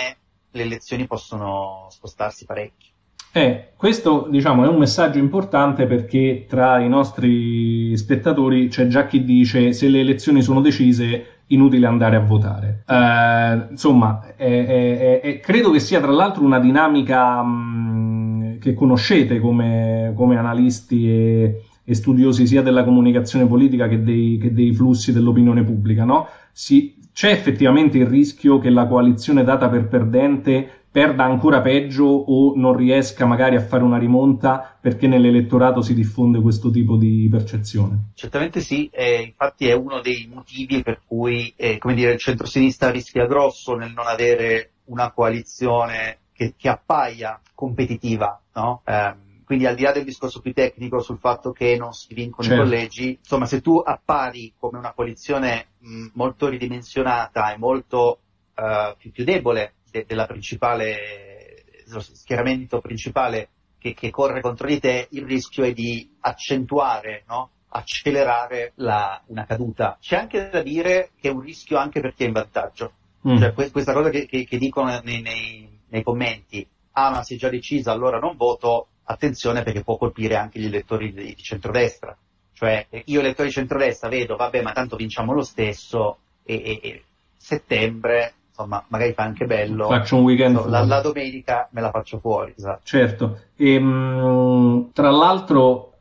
le elezioni possono spostarsi parecchio. Eh, questo, diciamo, è un messaggio importante, perché tra i nostri spettatori c'è già chi dice: se le elezioni sono decise, inutile andare a votare. Eh, insomma, è, è, è, credo che sia tra l'altro una dinamica mh, che conoscete come, come analisti e... e studiosi sia della comunicazione politica che dei, che dei flussi dell'opinione pubblica, no? Si, c'è effettivamente il rischio che la coalizione data per perdente perda ancora peggio, o non riesca magari a fare una rimonta, perché nell'elettorato si diffonde questo tipo di percezione? Certamente sì, eh, infatti è uno dei motivi per cui eh, come dire, il centrosinistra rischia grosso nel non avere una coalizione che, che appaia competitiva, no? Eh, Quindi al di là del discorso più tecnico sul fatto che non si vincono certo. i collegi, insomma, se tu appari come una coalizione mh, molto ridimensionata e molto uh, più, più debole de- della principale, dello schieramento principale che, che corre contro di te, il rischio è di accentuare, no? accelerare la, una caduta. C'è anche da dire che è un rischio anche per chi è in vantaggio. Mm. Cioè, que- questa cosa che, che, che dicono nei, nei, nei commenti, ah ma si è già decisa, allora non voto. Attenzione, perché può colpire anche gli elettori di centrodestra. Cioè, io elettori di centrodestra vedo, vabbè, ma tanto vinciamo lo stesso, e, e, e settembre, insomma, magari fa anche bello. Faccio un weekend. No, la, la domenica me la faccio fuori. Esatto. Certo. E, mh, tra l'altro,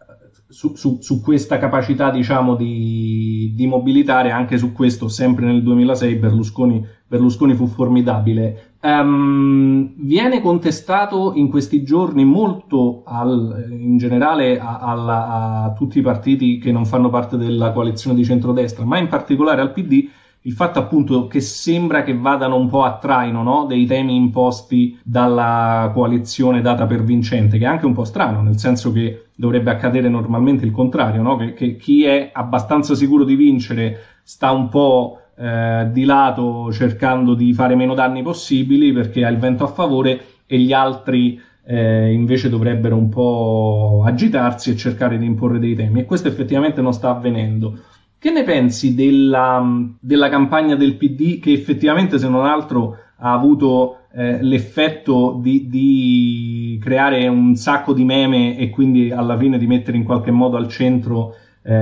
su, su, su questa capacità, diciamo, di, di mobilitare, anche su questo, sempre nel duemilasei, Berlusconi, Berlusconi fu formidabile. Um, viene contestato in questi giorni molto al, in generale a, a, a tutti i partiti che non fanno parte della coalizione di centrodestra, ma in particolare al P D, il fatto appunto che sembra che vadano un po' a traino, no? Dei temi imposti dalla coalizione data per vincente, che è anche un po' strano, nel senso che dovrebbe accadere normalmente il contrario, no? Che, che chi è abbastanza sicuro di vincere sta un po' eh, di lato, cercando di fare meno danni possibili perché ha il vento a favore, e gli altri Eh, invece dovrebbero un po' agitarsi e cercare di imporre dei temi, e questo effettivamente non sta avvenendo. Che ne pensi della, della campagna del P D, che effettivamente, se non altro, ha avuto eh, l'effetto di, di creare un sacco di meme e quindi alla fine di mettere in qualche modo al centro, eh,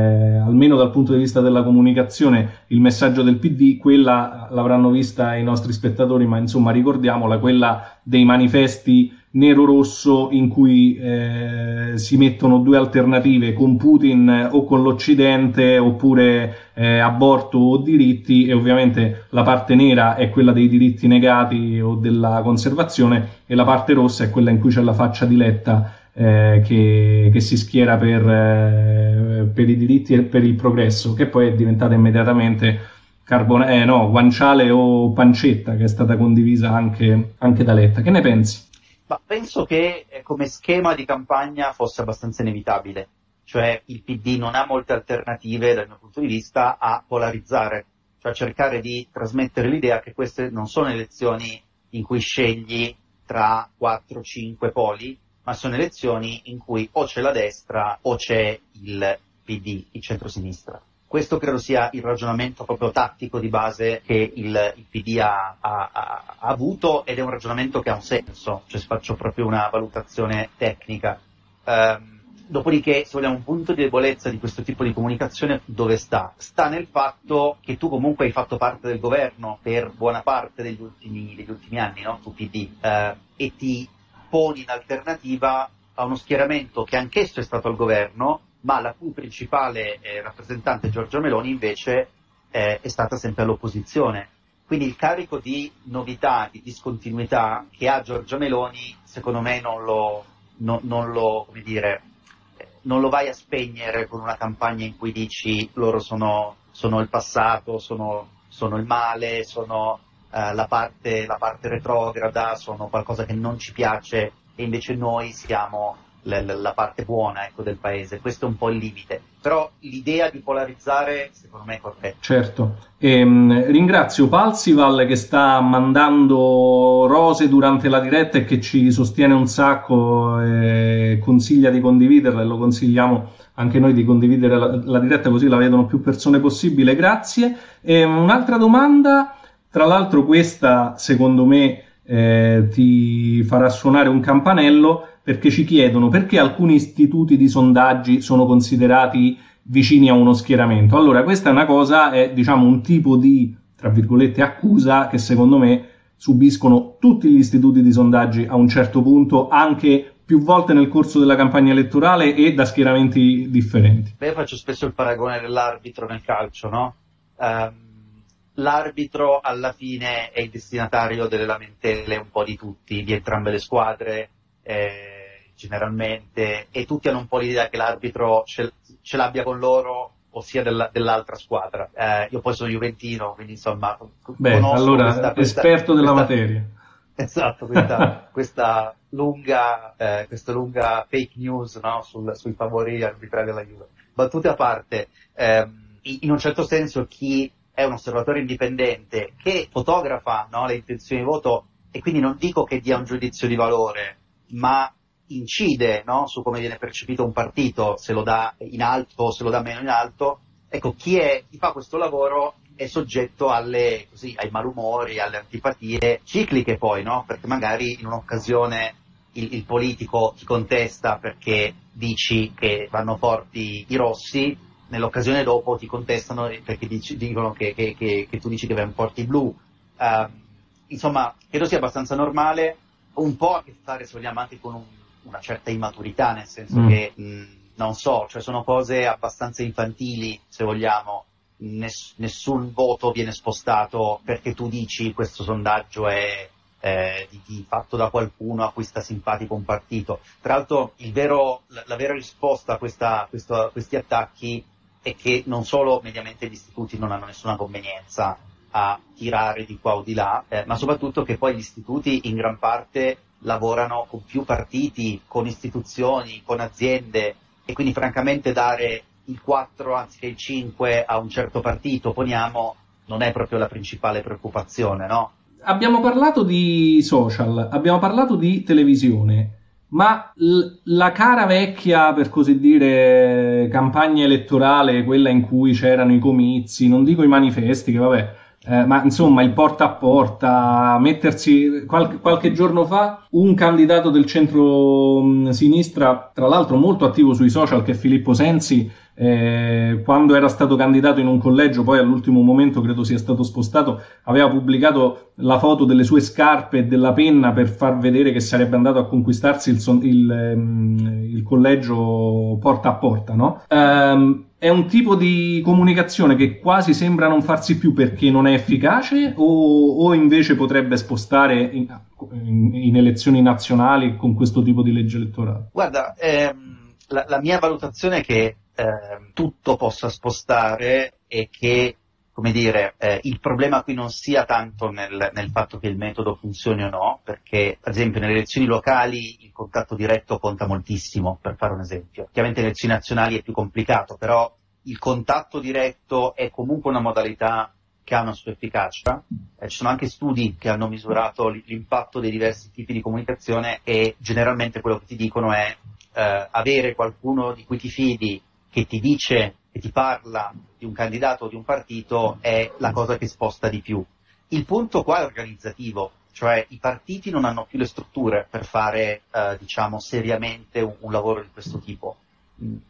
almeno dal punto di vista della comunicazione, il messaggio del P D? Quella l'avranno vista i nostri spettatori, ma insomma ricordiamola, quella dei manifesti nero-rosso in cui eh, si mettono due alternative, con Putin o con l'Occidente, oppure eh, aborto o diritti, e ovviamente la parte nera è quella dei diritti negati o della conservazione, e la parte rossa è quella in cui c'è la faccia di Letta eh, che, che si schiera per, eh, per i diritti e per il progresso, che poi è diventata immediatamente Carbon- eh, no, guanciale o pancetta, che è stata condivisa anche, anche da Letta. Che ne pensi? Ma penso che eh, come schema di campagna fosse abbastanza inevitabile, cioè il P D non ha molte alternative dal mio punto di vista a polarizzare, cioè a cercare di trasmettere l'idea che queste non sono elezioni in cui scegli tra quattro cinque poli, ma sono elezioni in cui o c'è la destra o c'è il P D, il centrosinistra. Questo credo sia il ragionamento proprio tattico di base che il, il P D ha, ha, ha avuto, ed è un ragionamento che ha un senso, cioè se faccio proprio una valutazione tecnica. Ehm, dopodiché, se vogliamo, un punto di debolezza di questo tipo di comunicazione dove sta? Sta nel fatto che tu comunque hai fatto parte del governo per buona parte degli ultimi, degli ultimi anni, no? Tu P D, ehm, e ti poni in alternativa a uno schieramento che anch'esso è stato al governo, ma la cui principale eh, rappresentante, Giorgia Meloni, invece eh, è stata sempre all'opposizione. Quindi il carico di novità, di discontinuità che ha Giorgia Meloni, secondo me non lo, no, non lo, come dire, non lo vai a spegnere con una campagna in cui dici loro sono, sono il passato, sono, sono il male, sono eh, la parte, la parte retrograda, sono qualcosa che non ci piace e invece noi siamo La, la parte buona, ecco, del paese. Questo è un po' il limite, però l'idea di polarizzare secondo me è corretta. Certo. Ehm, ringrazio Palsival, che sta mandando rose durante la diretta e che ci sostiene un sacco, eh, consiglia di condividerla, e lo consigliamo anche noi di condividere la, la diretta, così la vedono più persone possibile. Grazie. Ehm, un'altra domanda, tra l'altro questa secondo me eh, ti farà suonare un campanello, perché ci chiedono perché alcuni istituti di sondaggi sono considerati vicini a uno schieramento. Allora, questa è una cosa, è diciamo un tipo di, tra virgolette, accusa che secondo me subiscono tutti gli istituti di sondaggi a un certo punto, anche più volte nel corso della campagna elettorale e da schieramenti differenti. Beh, faccio spesso il paragone dell'arbitro nel calcio, no? Um, l'arbitro alla fine è il destinatario delle lamentele un po' di tutti, di entrambe le squadre, Eh, generalmente, e tutti hanno un po' l'idea che l'arbitro ce, ce l'abbia con loro, ossia della, dell'altra squadra. Eh, io poi sono juventino, quindi insomma Beh, conosco allora, questa, questa, esperto della questa, materia. Esatto, questa, questa lunga eh, questa lunga fake news, no, sul, sui favori arbitrali della Juve. Battute a parte, ehm, in un certo senso chi è un osservatore indipendente che fotografa, no, le intenzioni di voto, e quindi non dico che dia un giudizio di valore, ma incide, no, su come viene percepito un partito, se lo dà in alto o se lo dà meno in alto. Ecco, chi, è, chi fa questo lavoro è soggetto alle, così, ai malumori, alle antipatie cicliche poi, no? Perché magari in un'occasione il, il politico ti contesta perché dici che vanno forti i rossi, nell'occasione dopo ti contestano perché dici, dicono che, che, che, che tu dici che vanno forti i blu. Uh, insomma, credo sia abbastanza normale, un po' a che fare, se vogliamo, anche con un, una certa immaturità, nel senso mm. che, mh, non so, cioè sono cose abbastanza infantili, se vogliamo. Ness- nessun voto viene spostato perché tu dici questo sondaggio è eh, di, di fatto da qualcuno a cui sta simpatico un partito. Tra l'altro il vero, la, la vera risposta a, questa, questo, a questi attacchi è che non solo mediamente gli istituti non hanno nessuna convenienza a tirare di qua o di là, eh, ma soprattutto che poi gli istituti in gran parte lavorano con più partiti, con istituzioni, con aziende, e quindi francamente dare il quattro anziché il cinque a un certo partito, poniamo, non è proprio la principale preoccupazione, no? Abbiamo parlato di social, abbiamo parlato di televisione, ma l- la cara vecchia, per così dire, campagna elettorale, quella in cui c'erano i comizi, non dico i manifesti, che vabbè, eh, ma insomma il porta a porta, mettersi qual- qualche giorno fa un candidato del centro-sinistra, tra l'altro molto attivo sui social, che è Filippo Sensi, Eh, quando era stato candidato in un collegio, poi all'ultimo momento credo sia stato spostato, aveva pubblicato la foto delle sue scarpe e della penna per far vedere che sarebbe andato a conquistarsi il, son- il, ehm, il collegio porta a porta, no? Ehm, è un tipo di comunicazione che quasi sembra non farsi più perché non è efficace, o, o invece potrebbe spostare in, in, in elezioni nazionali con questo tipo di legge elettorale? Guarda, ehm, la, la mia valutazione è che tutto possa spostare, e che, come dire, eh, il problema qui non sia tanto nel, nel fatto che il metodo funzioni o no, perché ad esempio nelle elezioni locali il contatto diretto conta moltissimo, per fare un esempio. Chiaramente nelle elezioni nazionali è più complicato, però il contatto diretto è comunque una modalità che ha una sua efficacia. Eh, ci sono anche studi che hanno misurato l'impatto dei diversi tipi di comunicazione, e generalmente quello che ti dicono è eh, avere qualcuno di cui ti fidi, che ti dice, che ti parla di un candidato o di un partito, è la cosa che sposta di più. Il punto qua è organizzativo, cioè i partiti non hanno più le strutture per fare, eh, diciamo, seriamente un, un lavoro di questo tipo.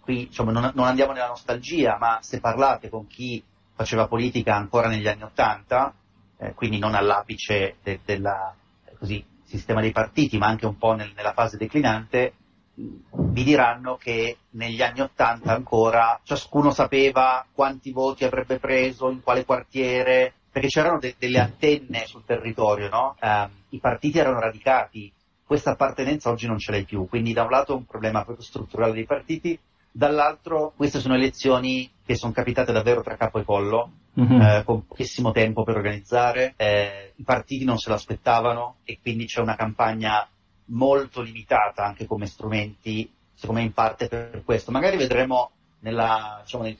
Qui, diciamo, non, non andiamo nella nostalgia, ma se parlate con chi faceva politica ancora negli anni Ottanta, eh, quindi non all'apice de, della, così, sistema dei partiti, ma anche un po' nel, nella fase declinante, vi diranno che negli anni Ottanta ancora ciascuno sapeva quanti voti avrebbe preso, in quale quartiere, perché c'erano de- delle antenne sul territorio, no? Eh, i partiti erano radicati, questa appartenenza oggi non ce l'hai più, quindi da un lato un problema proprio strutturale dei partiti, dall'altro queste sono elezioni che sono capitate davvero tra capo e collo, mm-hmm. eh, con pochissimo tempo per organizzare, eh, i partiti non se l'aspettavano, e quindi c'è una campagna molto limitata anche come strumenti, secondo me in parte per questo. Magari vedremo nella, diciamo, negli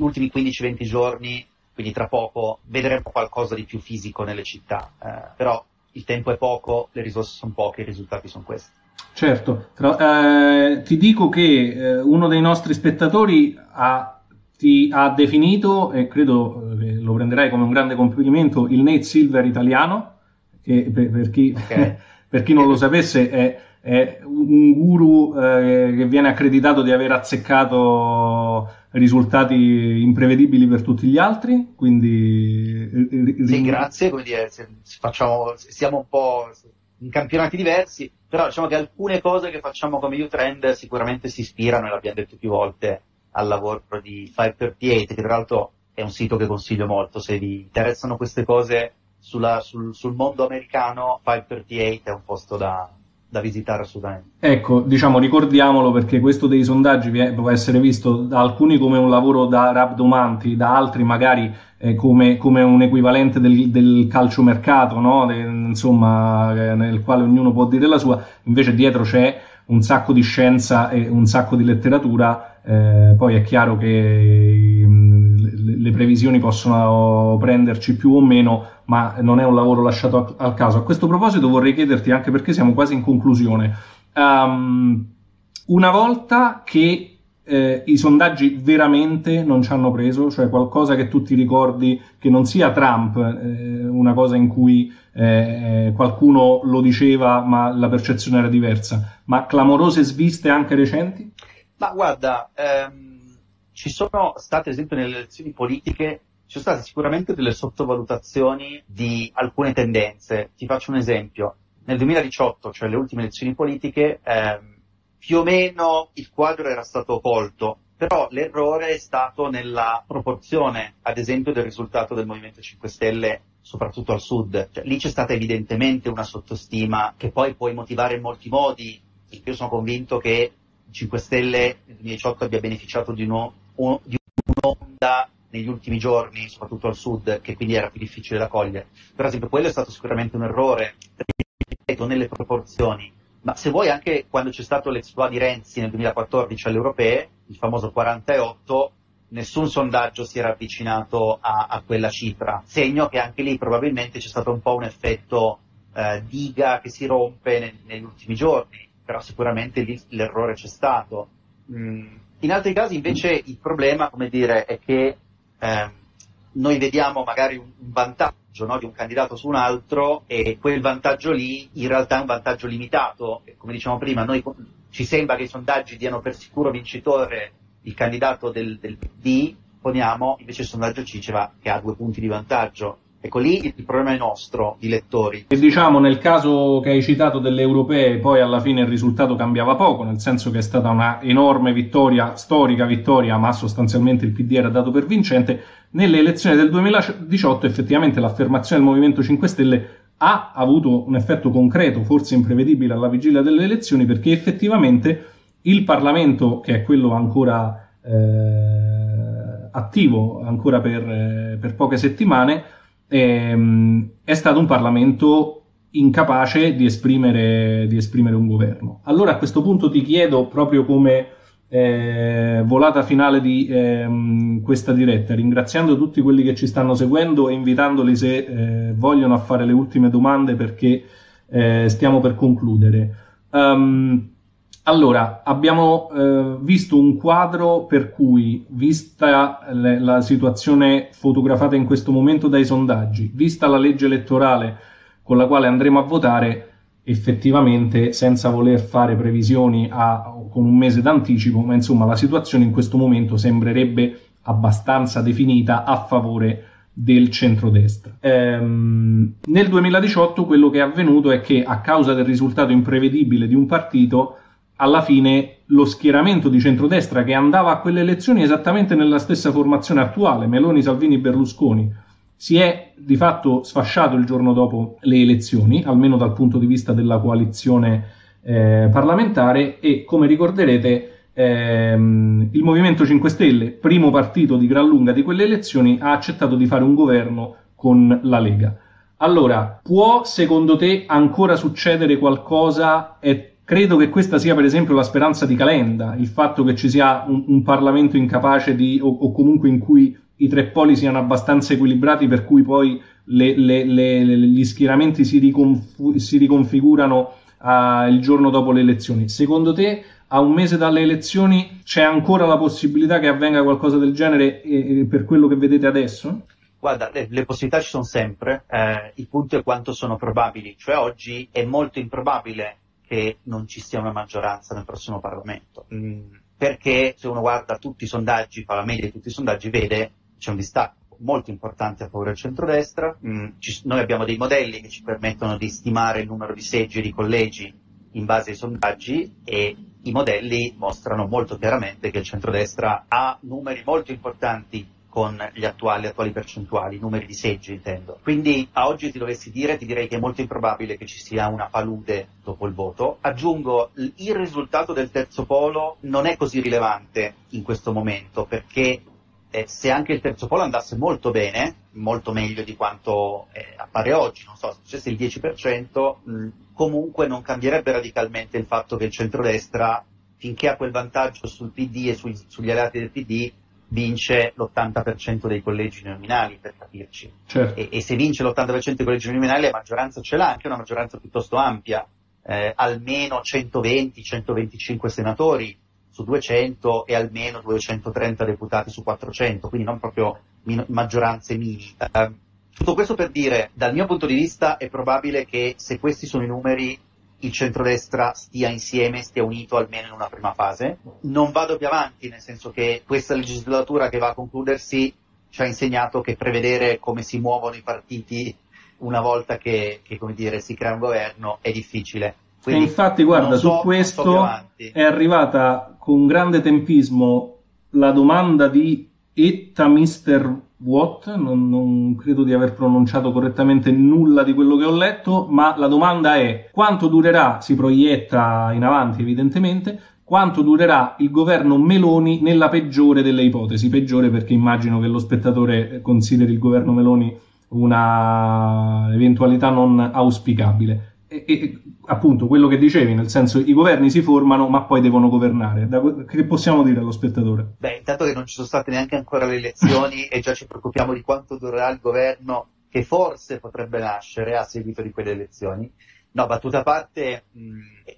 ultimi quindici venti giorni, quindi tra poco, vedremo qualcosa di più fisico nelle città, eh, però il tempo è poco, le risorse sono poche, i risultati sono questi. Certo, tra, eh, ti dico che eh, uno dei nostri spettatori ha ti ha definito, e credo eh, lo prenderai come un grande complimento, il Nate Silver italiano, che per, per chi... Okay. Per chi non lo sapesse, è, è un guru eh, che viene accreditato di aver azzeccato risultati imprevedibili per tutti gli altri, quindi... R- r- sì, grazie, come dire, se facciamo, siamo un po' in campionati diversi, però diciamo che alcune cose che facciamo come YouTrend sicuramente si ispirano, e l'abbiamo detto più volte, al lavoro di Five Per Thirty Eight, che tra l'altro è un sito che consiglio molto, se vi interessano queste cose... Sulla, sul, sul mondo americano, Five Per Thirty Eight è un posto da, da visitare assolutamente. Ecco, diciamo, ricordiamolo, perché questo dei sondaggi può essere visto da alcuni come un lavoro da rabdomanti, da altri magari eh, come, come un equivalente del, del calciomercato, no? De, insomma, nel quale ognuno può dire la sua, invece dietro c'è un sacco di scienza e un sacco di letteratura, eh, poi è chiaro che le previsioni possono prenderci più o meno, ma non è un lavoro lasciato al caso. A questo proposito vorrei chiederti, anche perché siamo quasi in conclusione, um, una volta che eh, i sondaggi veramente non ci hanno preso, cioè qualcosa che tu ti ricordi che non sia Trump, eh, una cosa in cui eh, qualcuno lo diceva ma la percezione era diversa, ma clamorose sviste anche recenti? Ma guarda... Ehm... Ci sono state, ad esempio, nelle elezioni politiche, ci sono state sicuramente delle sottovalutazioni di alcune tendenze. Ti faccio un esempio. Nel duemiladiciotto, cioè le ultime elezioni politiche, ehm, più o meno il quadro era stato colto, però l'errore è stato nella proporzione, ad esempio, del risultato del Movimento cinque Stelle, soprattutto al sud. Cioè, lì c'è stata evidentemente una sottostima che poi puoi motivare in molti modi. Io sono convinto che cinque Stelle nel duemiladiciotto abbia beneficiato di uno... di un'onda negli ultimi giorni, soprattutto al sud, che quindi era più difficile da cogliere. Per esempio, quello è stato sicuramente un errore, ripeto, nelle proporzioni, ma se vuoi anche quando c'è stato l'exploit di Renzi nel duemilaquattordici alle europee, il famoso quarantotto, nessun sondaggio si era avvicinato a, a quella cifra, segno che anche lì probabilmente c'è stato un po' un effetto eh, diga che si rompe nel, negli ultimi giorni, però sicuramente lì l'errore c'è stato. Mm. In altri casi invece il problema, come dire, è che eh, noi vediamo magari un, un vantaggio, no, di un candidato su un altro, e quel vantaggio lì in realtà è un vantaggio limitato. Come dicevamo prima, noi, ci sembra che i sondaggi diano per sicuro vincitore il candidato del, del P D, poniamo, invece il sondaggio ci diceva che ha due punti di vantaggio. Ecco, lì il problema è nostro, di lettori. E diciamo, nel caso che hai citato delle europee, poi alla fine il risultato cambiava poco, nel senso che è stata una enorme vittoria, storica vittoria, ma sostanzialmente il P D era dato per vincente. Nelle elezioni del duemiladiciotto effettivamente l'affermazione del Movimento cinque Stelle ha avuto un effetto concreto, forse imprevedibile alla vigilia delle elezioni, perché effettivamente il Parlamento, che è quello ancora eh, attivo, ancora per, eh, per poche settimane, ehm, è stato un Parlamento incapace di esprimere, di esprimere un governo. Allora a questo punto ti chiedo, proprio come eh, volata finale di ehm, questa diretta, ringraziando tutti quelli che ci stanno seguendo e invitandoli, se eh, vogliono, a fare le ultime domande, perché eh, stiamo per concludere. Um, Allora, abbiamo eh, visto un quadro per cui, vista le, la situazione fotografata in questo momento dai sondaggi, vista la legge elettorale con la quale andremo a votare, effettivamente, senza voler fare previsioni a, con un mese d'anticipo, ma insomma la situazione in questo momento sembrerebbe abbastanza definita a favore del centrodestra. Ehm, nel duemiladiciotto quello che è avvenuto è che, a causa del risultato imprevedibile di un partito, alla fine lo schieramento di centrodestra, che andava a quelle elezioni esattamente nella stessa formazione attuale, Meloni, Salvini, Berlusconi, si è di fatto sfasciato il giorno dopo le elezioni, almeno dal punto di vista della coalizione eh, parlamentare, e come ricorderete ehm, il Movimento cinque Stelle, primo partito di gran lunga di quelle elezioni, ha accettato di fare un governo con la Lega. Allora, può secondo te ancora succedere qualcosa? È Credo che questa sia per esempio la speranza di Calenda, il fatto che ci sia un, un Parlamento incapace di, o, o comunque in cui i tre poli siano abbastanza equilibrati, per cui poi le, le, le, gli schieramenti si, riconf- si riconfigurano uh, il giorno dopo le elezioni. Secondo te, a un mese dalle elezioni, c'è ancora la possibilità che avvenga qualcosa del genere eh, per quello che vedete adesso? Guarda, le, le possibilità ci sono sempre, eh, il punto è quanto sono probabili, cioè oggi è molto improbabile che non ci sia una maggioranza nel prossimo Parlamento, mm, perché se uno guarda tutti i sondaggi, fa la media di tutti i sondaggi, vede c'è un distacco molto importante a favore del centrodestra. Mm, ci, noi abbiamo dei modelli che ci permettono di stimare il numero di seggi e di collegi in base ai sondaggi, e i modelli mostrano molto chiaramente che il centrodestra ha numeri molto importanti con gli attuali, attuali percentuali, numeri di seggi intendo. Quindi a oggi ti dovessi dire, ti direi che è molto improbabile che ci sia una palude dopo il voto. Aggiungo, il risultato del terzo polo non è così rilevante in questo momento, perché eh, se anche il terzo polo andasse molto bene, molto meglio di quanto eh, appare oggi, non so, se successe il dieci per cento, mh, comunque non cambierebbe radicalmente il fatto che il centrodestra, finché ha quel vantaggio sul P D e sui, sugli alleati del P D, vince l'ottanta per cento dei collegi nominali, per capirci. Certo. E, e se vince l'ottanta per cento dei collegi nominali, la maggioranza ce l'ha, anche una maggioranza piuttosto ampia, eh, almeno centoventi centoventicinque senatori su duecento e almeno duecentotrenta deputati su quattrocento, quindi non proprio min- maggioranze mini. Eh, tutto questo per dire, dal mio punto di vista è probabile che, se questi sono i numeri, il centrodestra stia insieme, stia unito almeno in una prima fase. Non vado più avanti, nel senso che questa legislatura che va a concludersi ci ha insegnato che prevedere come si muovono i partiti una volta che, che come dire, si crea un governo è difficile. Quindi, e infatti guarda, so, su questo è arrivata con grande tempismo la domanda di Etta mister Watt, non, non credo di aver pronunciato correttamente nulla di quello che ho letto, ma la domanda è: quanto durerà, si proietta in avanti evidentemente, quanto durerà il governo Meloni nella peggiore delle ipotesi. Peggiore perché immagino che lo spettatore consideri il governo Meloni una eventualità non auspicabile. E, e appunto quello che dicevi, nel senso, i governi si formano ma poi devono governare. Da, che possiamo dire allo spettatore? Beh, intanto che non ci sono state neanche ancora le elezioni e già ci preoccupiamo di quanto durerà il governo che forse potrebbe nascere a seguito di quelle elezioni. No, battuta a parte, mh,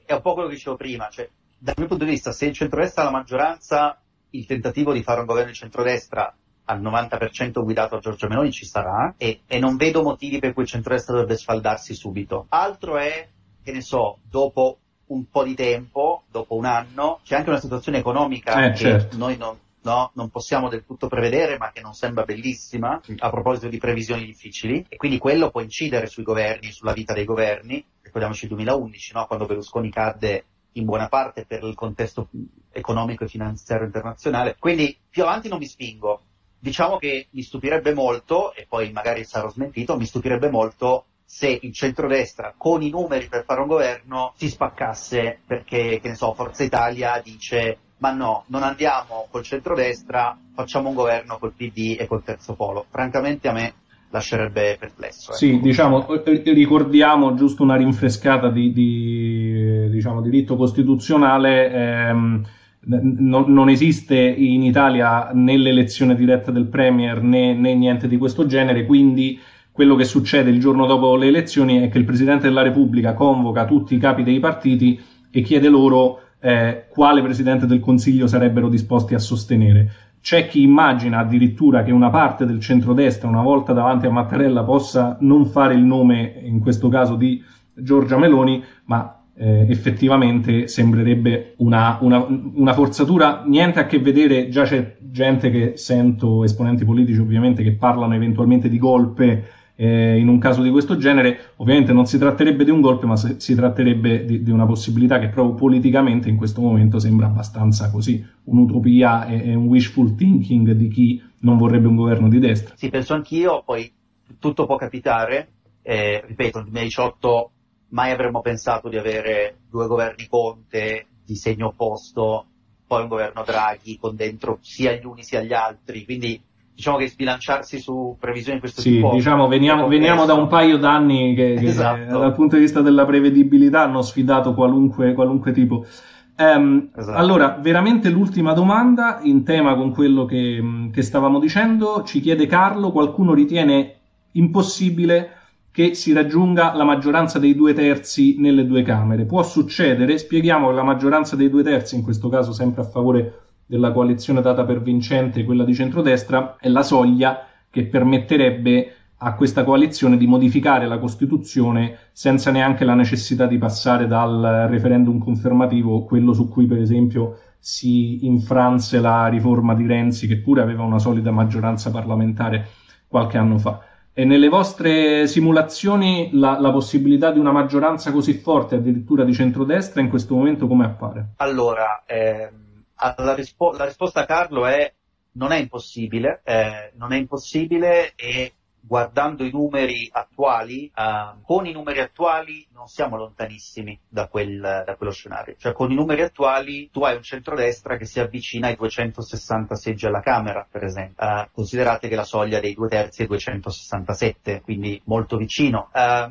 è un po' quello che dicevo prima, cioè dal mio punto di vista, se il centrodestra ha la maggioranza, il tentativo di fare un governo di centrodestra al novanta per cento guidato a Giorgia Meloni ci sarà, e, e non vedo motivi per cui il centrodestra dovrebbe sfaldarsi subito. Altro è, che ne so, dopo un po' di tempo, dopo un anno, c'è anche una situazione economica eh, che certo. noi non, no, non possiamo del tutto prevedere, ma che non sembra bellissima, a proposito di previsioni difficili, e quindi quello può incidere sui governi, sulla vita dei governi. Ricordiamoci il duemilaundici, no? Quando Berlusconi cadde in buona parte per il contesto economico e finanziario internazionale. Quindi più avanti non mi spingo. Diciamo che mi stupirebbe molto, e poi magari sarò smentito, mi stupirebbe molto se il centrodestra con i numeri per fare un governo si spaccasse perché, che ne so, Forza Italia dice ma no, non andiamo col centrodestra, facciamo un governo col P D e col terzo polo. Francamente a me lascerebbe perplesso. Eh. Sì, diciamo, ricordiamo giusto una rinfrescata di, di diciamo, diritto costituzionale. Ehm, non, non esiste in Italia né l'elezione diretta del Premier né, né niente di questo genere, quindi quello che succede il giorno dopo le elezioni è che il Presidente della Repubblica convoca tutti i capi dei partiti e chiede loro eh, quale Presidente del Consiglio sarebbero disposti a sostenere. C'è chi immagina addirittura che una parte del centrodestra, una volta davanti a Mattarella, possa non fare il nome, in questo caso, di Giorgia Meloni, ma eh, effettivamente sembrerebbe una, una, una forzatura, niente a che vedere. Già c'è gente che sento, esponenti politici ovviamente, che parlano eventualmente di golpe eh, in un caso di questo genere. Ovviamente non si tratterebbe di un golpe, ma si tratterebbe di, di una possibilità che proprio politicamente in questo momento sembra abbastanza così, un'utopia e, e un wishful thinking di chi non vorrebbe un governo di destra. Sì, penso anch'io, poi tutto può capitare, eh, ripeto, nel duemiladiciotto mai avremmo pensato di avere due governi Conte di segno opposto, poi un governo Draghi con dentro sia gli uni sia gli altri, quindi diciamo che sbilanciarsi su previsioni di questo sì, tipo... Sì, diciamo, veniamo, veniamo da un paio d'anni che, che esatto. dal punto di vista della prevedibilità hanno sfidato qualunque, qualunque tipo. Um, esatto. Allora, veramente l'ultima domanda, in tema con quello che, che stavamo dicendo, ci chiede Carlo: qualcuno ritiene impossibile che si raggiunga la maggioranza dei due terzi nelle due camere? Può succedere? Spieghiamo che la maggioranza dei due terzi, in questo caso sempre a favore della coalizione data per vincente, quella di centrodestra, è la soglia che permetterebbe a questa coalizione di modificare la Costituzione senza neanche la necessità di passare dal referendum confermativo, quello su cui per esempio si infranse la riforma di Renzi, che pure aveva una solida maggioranza parlamentare qualche anno fa. E nelle vostre simulazioni la, la possibilità di una maggioranza così forte, addirittura di centrodestra, in questo momento come appare? Allora, ehm, alla rispo- la risposta a Carlo è: non è impossibile, eh, non è impossibile, e guardando i numeri attuali, eh, con i numeri attuali non siamo lontanissimi da, quel, da quello scenario. Cioè, con i numeri attuali tu hai un centrodestra che si avvicina ai duecentosessanta seggi alla Camera, per esempio. Eh, considerate che la soglia dei due terzi è duecentosessantasette, quindi molto vicino. Eh,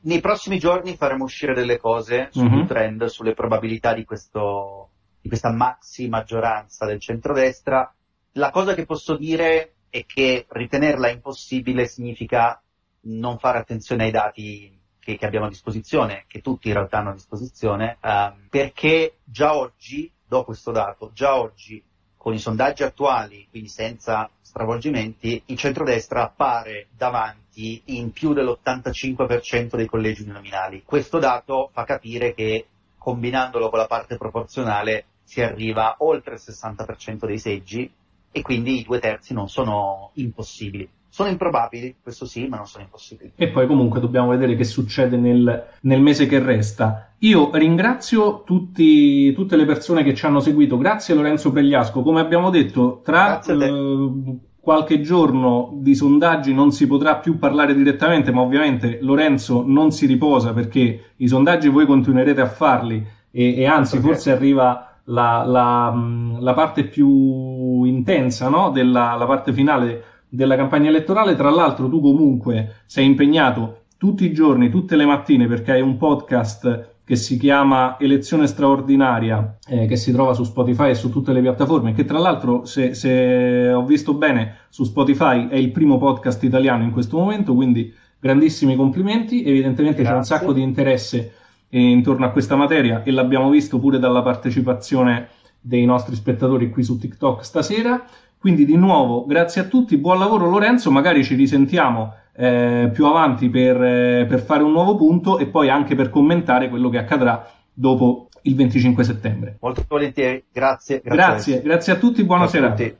nei prossimi giorni faremo uscire delle cose su mm-hmm. YouTrend sulle probabilità di, questo, di questa maxi maggioranza del centrodestra. La cosa che posso dire e che ritenerla impossibile significa non fare attenzione ai dati che, che abbiamo a disposizione, che tutti in realtà hanno a disposizione, ehm, perché già oggi, do questo dato, già oggi con i sondaggi attuali, quindi senza stravolgimenti, il centrodestra appare davanti in più dell'ottantacinque per cento dei collegi uninominali. Questo dato fa capire che, combinandolo con la parte proporzionale, si arriva oltre il sessanta per cento dei seggi, e quindi i due terzi non sono impossibili. Sono improbabili, questo sì, ma non sono impossibili. E poi comunque dobbiamo vedere che succede nel, nel mese che resta. Io ringrazio tutti, tutte le persone che ci hanno seguito. Grazie Lorenzo Pregliasco. Come abbiamo detto, tra eh, qualche giorno di sondaggi non si potrà più parlare direttamente, ma ovviamente Lorenzo non si riposa, perché i sondaggi voi continuerete a farli, e, e anzi forse arriva la, la, la parte più intensa, no? della la parte finale della campagna elettorale. Tra l'altro tu comunque sei impegnato tutti i giorni, tutte le mattine, perché hai un podcast che si chiama Elezione Straordinaria, eh, che si trova su Spotify e su tutte le piattaforme, che tra l'altro, se, se ho visto bene, su Spotify è il primo podcast italiano in questo momento, quindi grandissimi complimenti. Evidentemente Grazie. C'è un sacco di interesse eh, intorno a questa materia, e l'abbiamo visto pure dalla partecipazione dei nostri spettatori qui su TikTok stasera. Quindi di nuovo grazie a tutti, buon lavoro Lorenzo, magari ci risentiamo eh, più avanti per, eh, per fare un nuovo punto, e poi anche per commentare quello che accadrà dopo il venticinque settembre. Molto volentieri, grazie. Grazie, grazie, grazie a tutti, buona a serata. Tutti.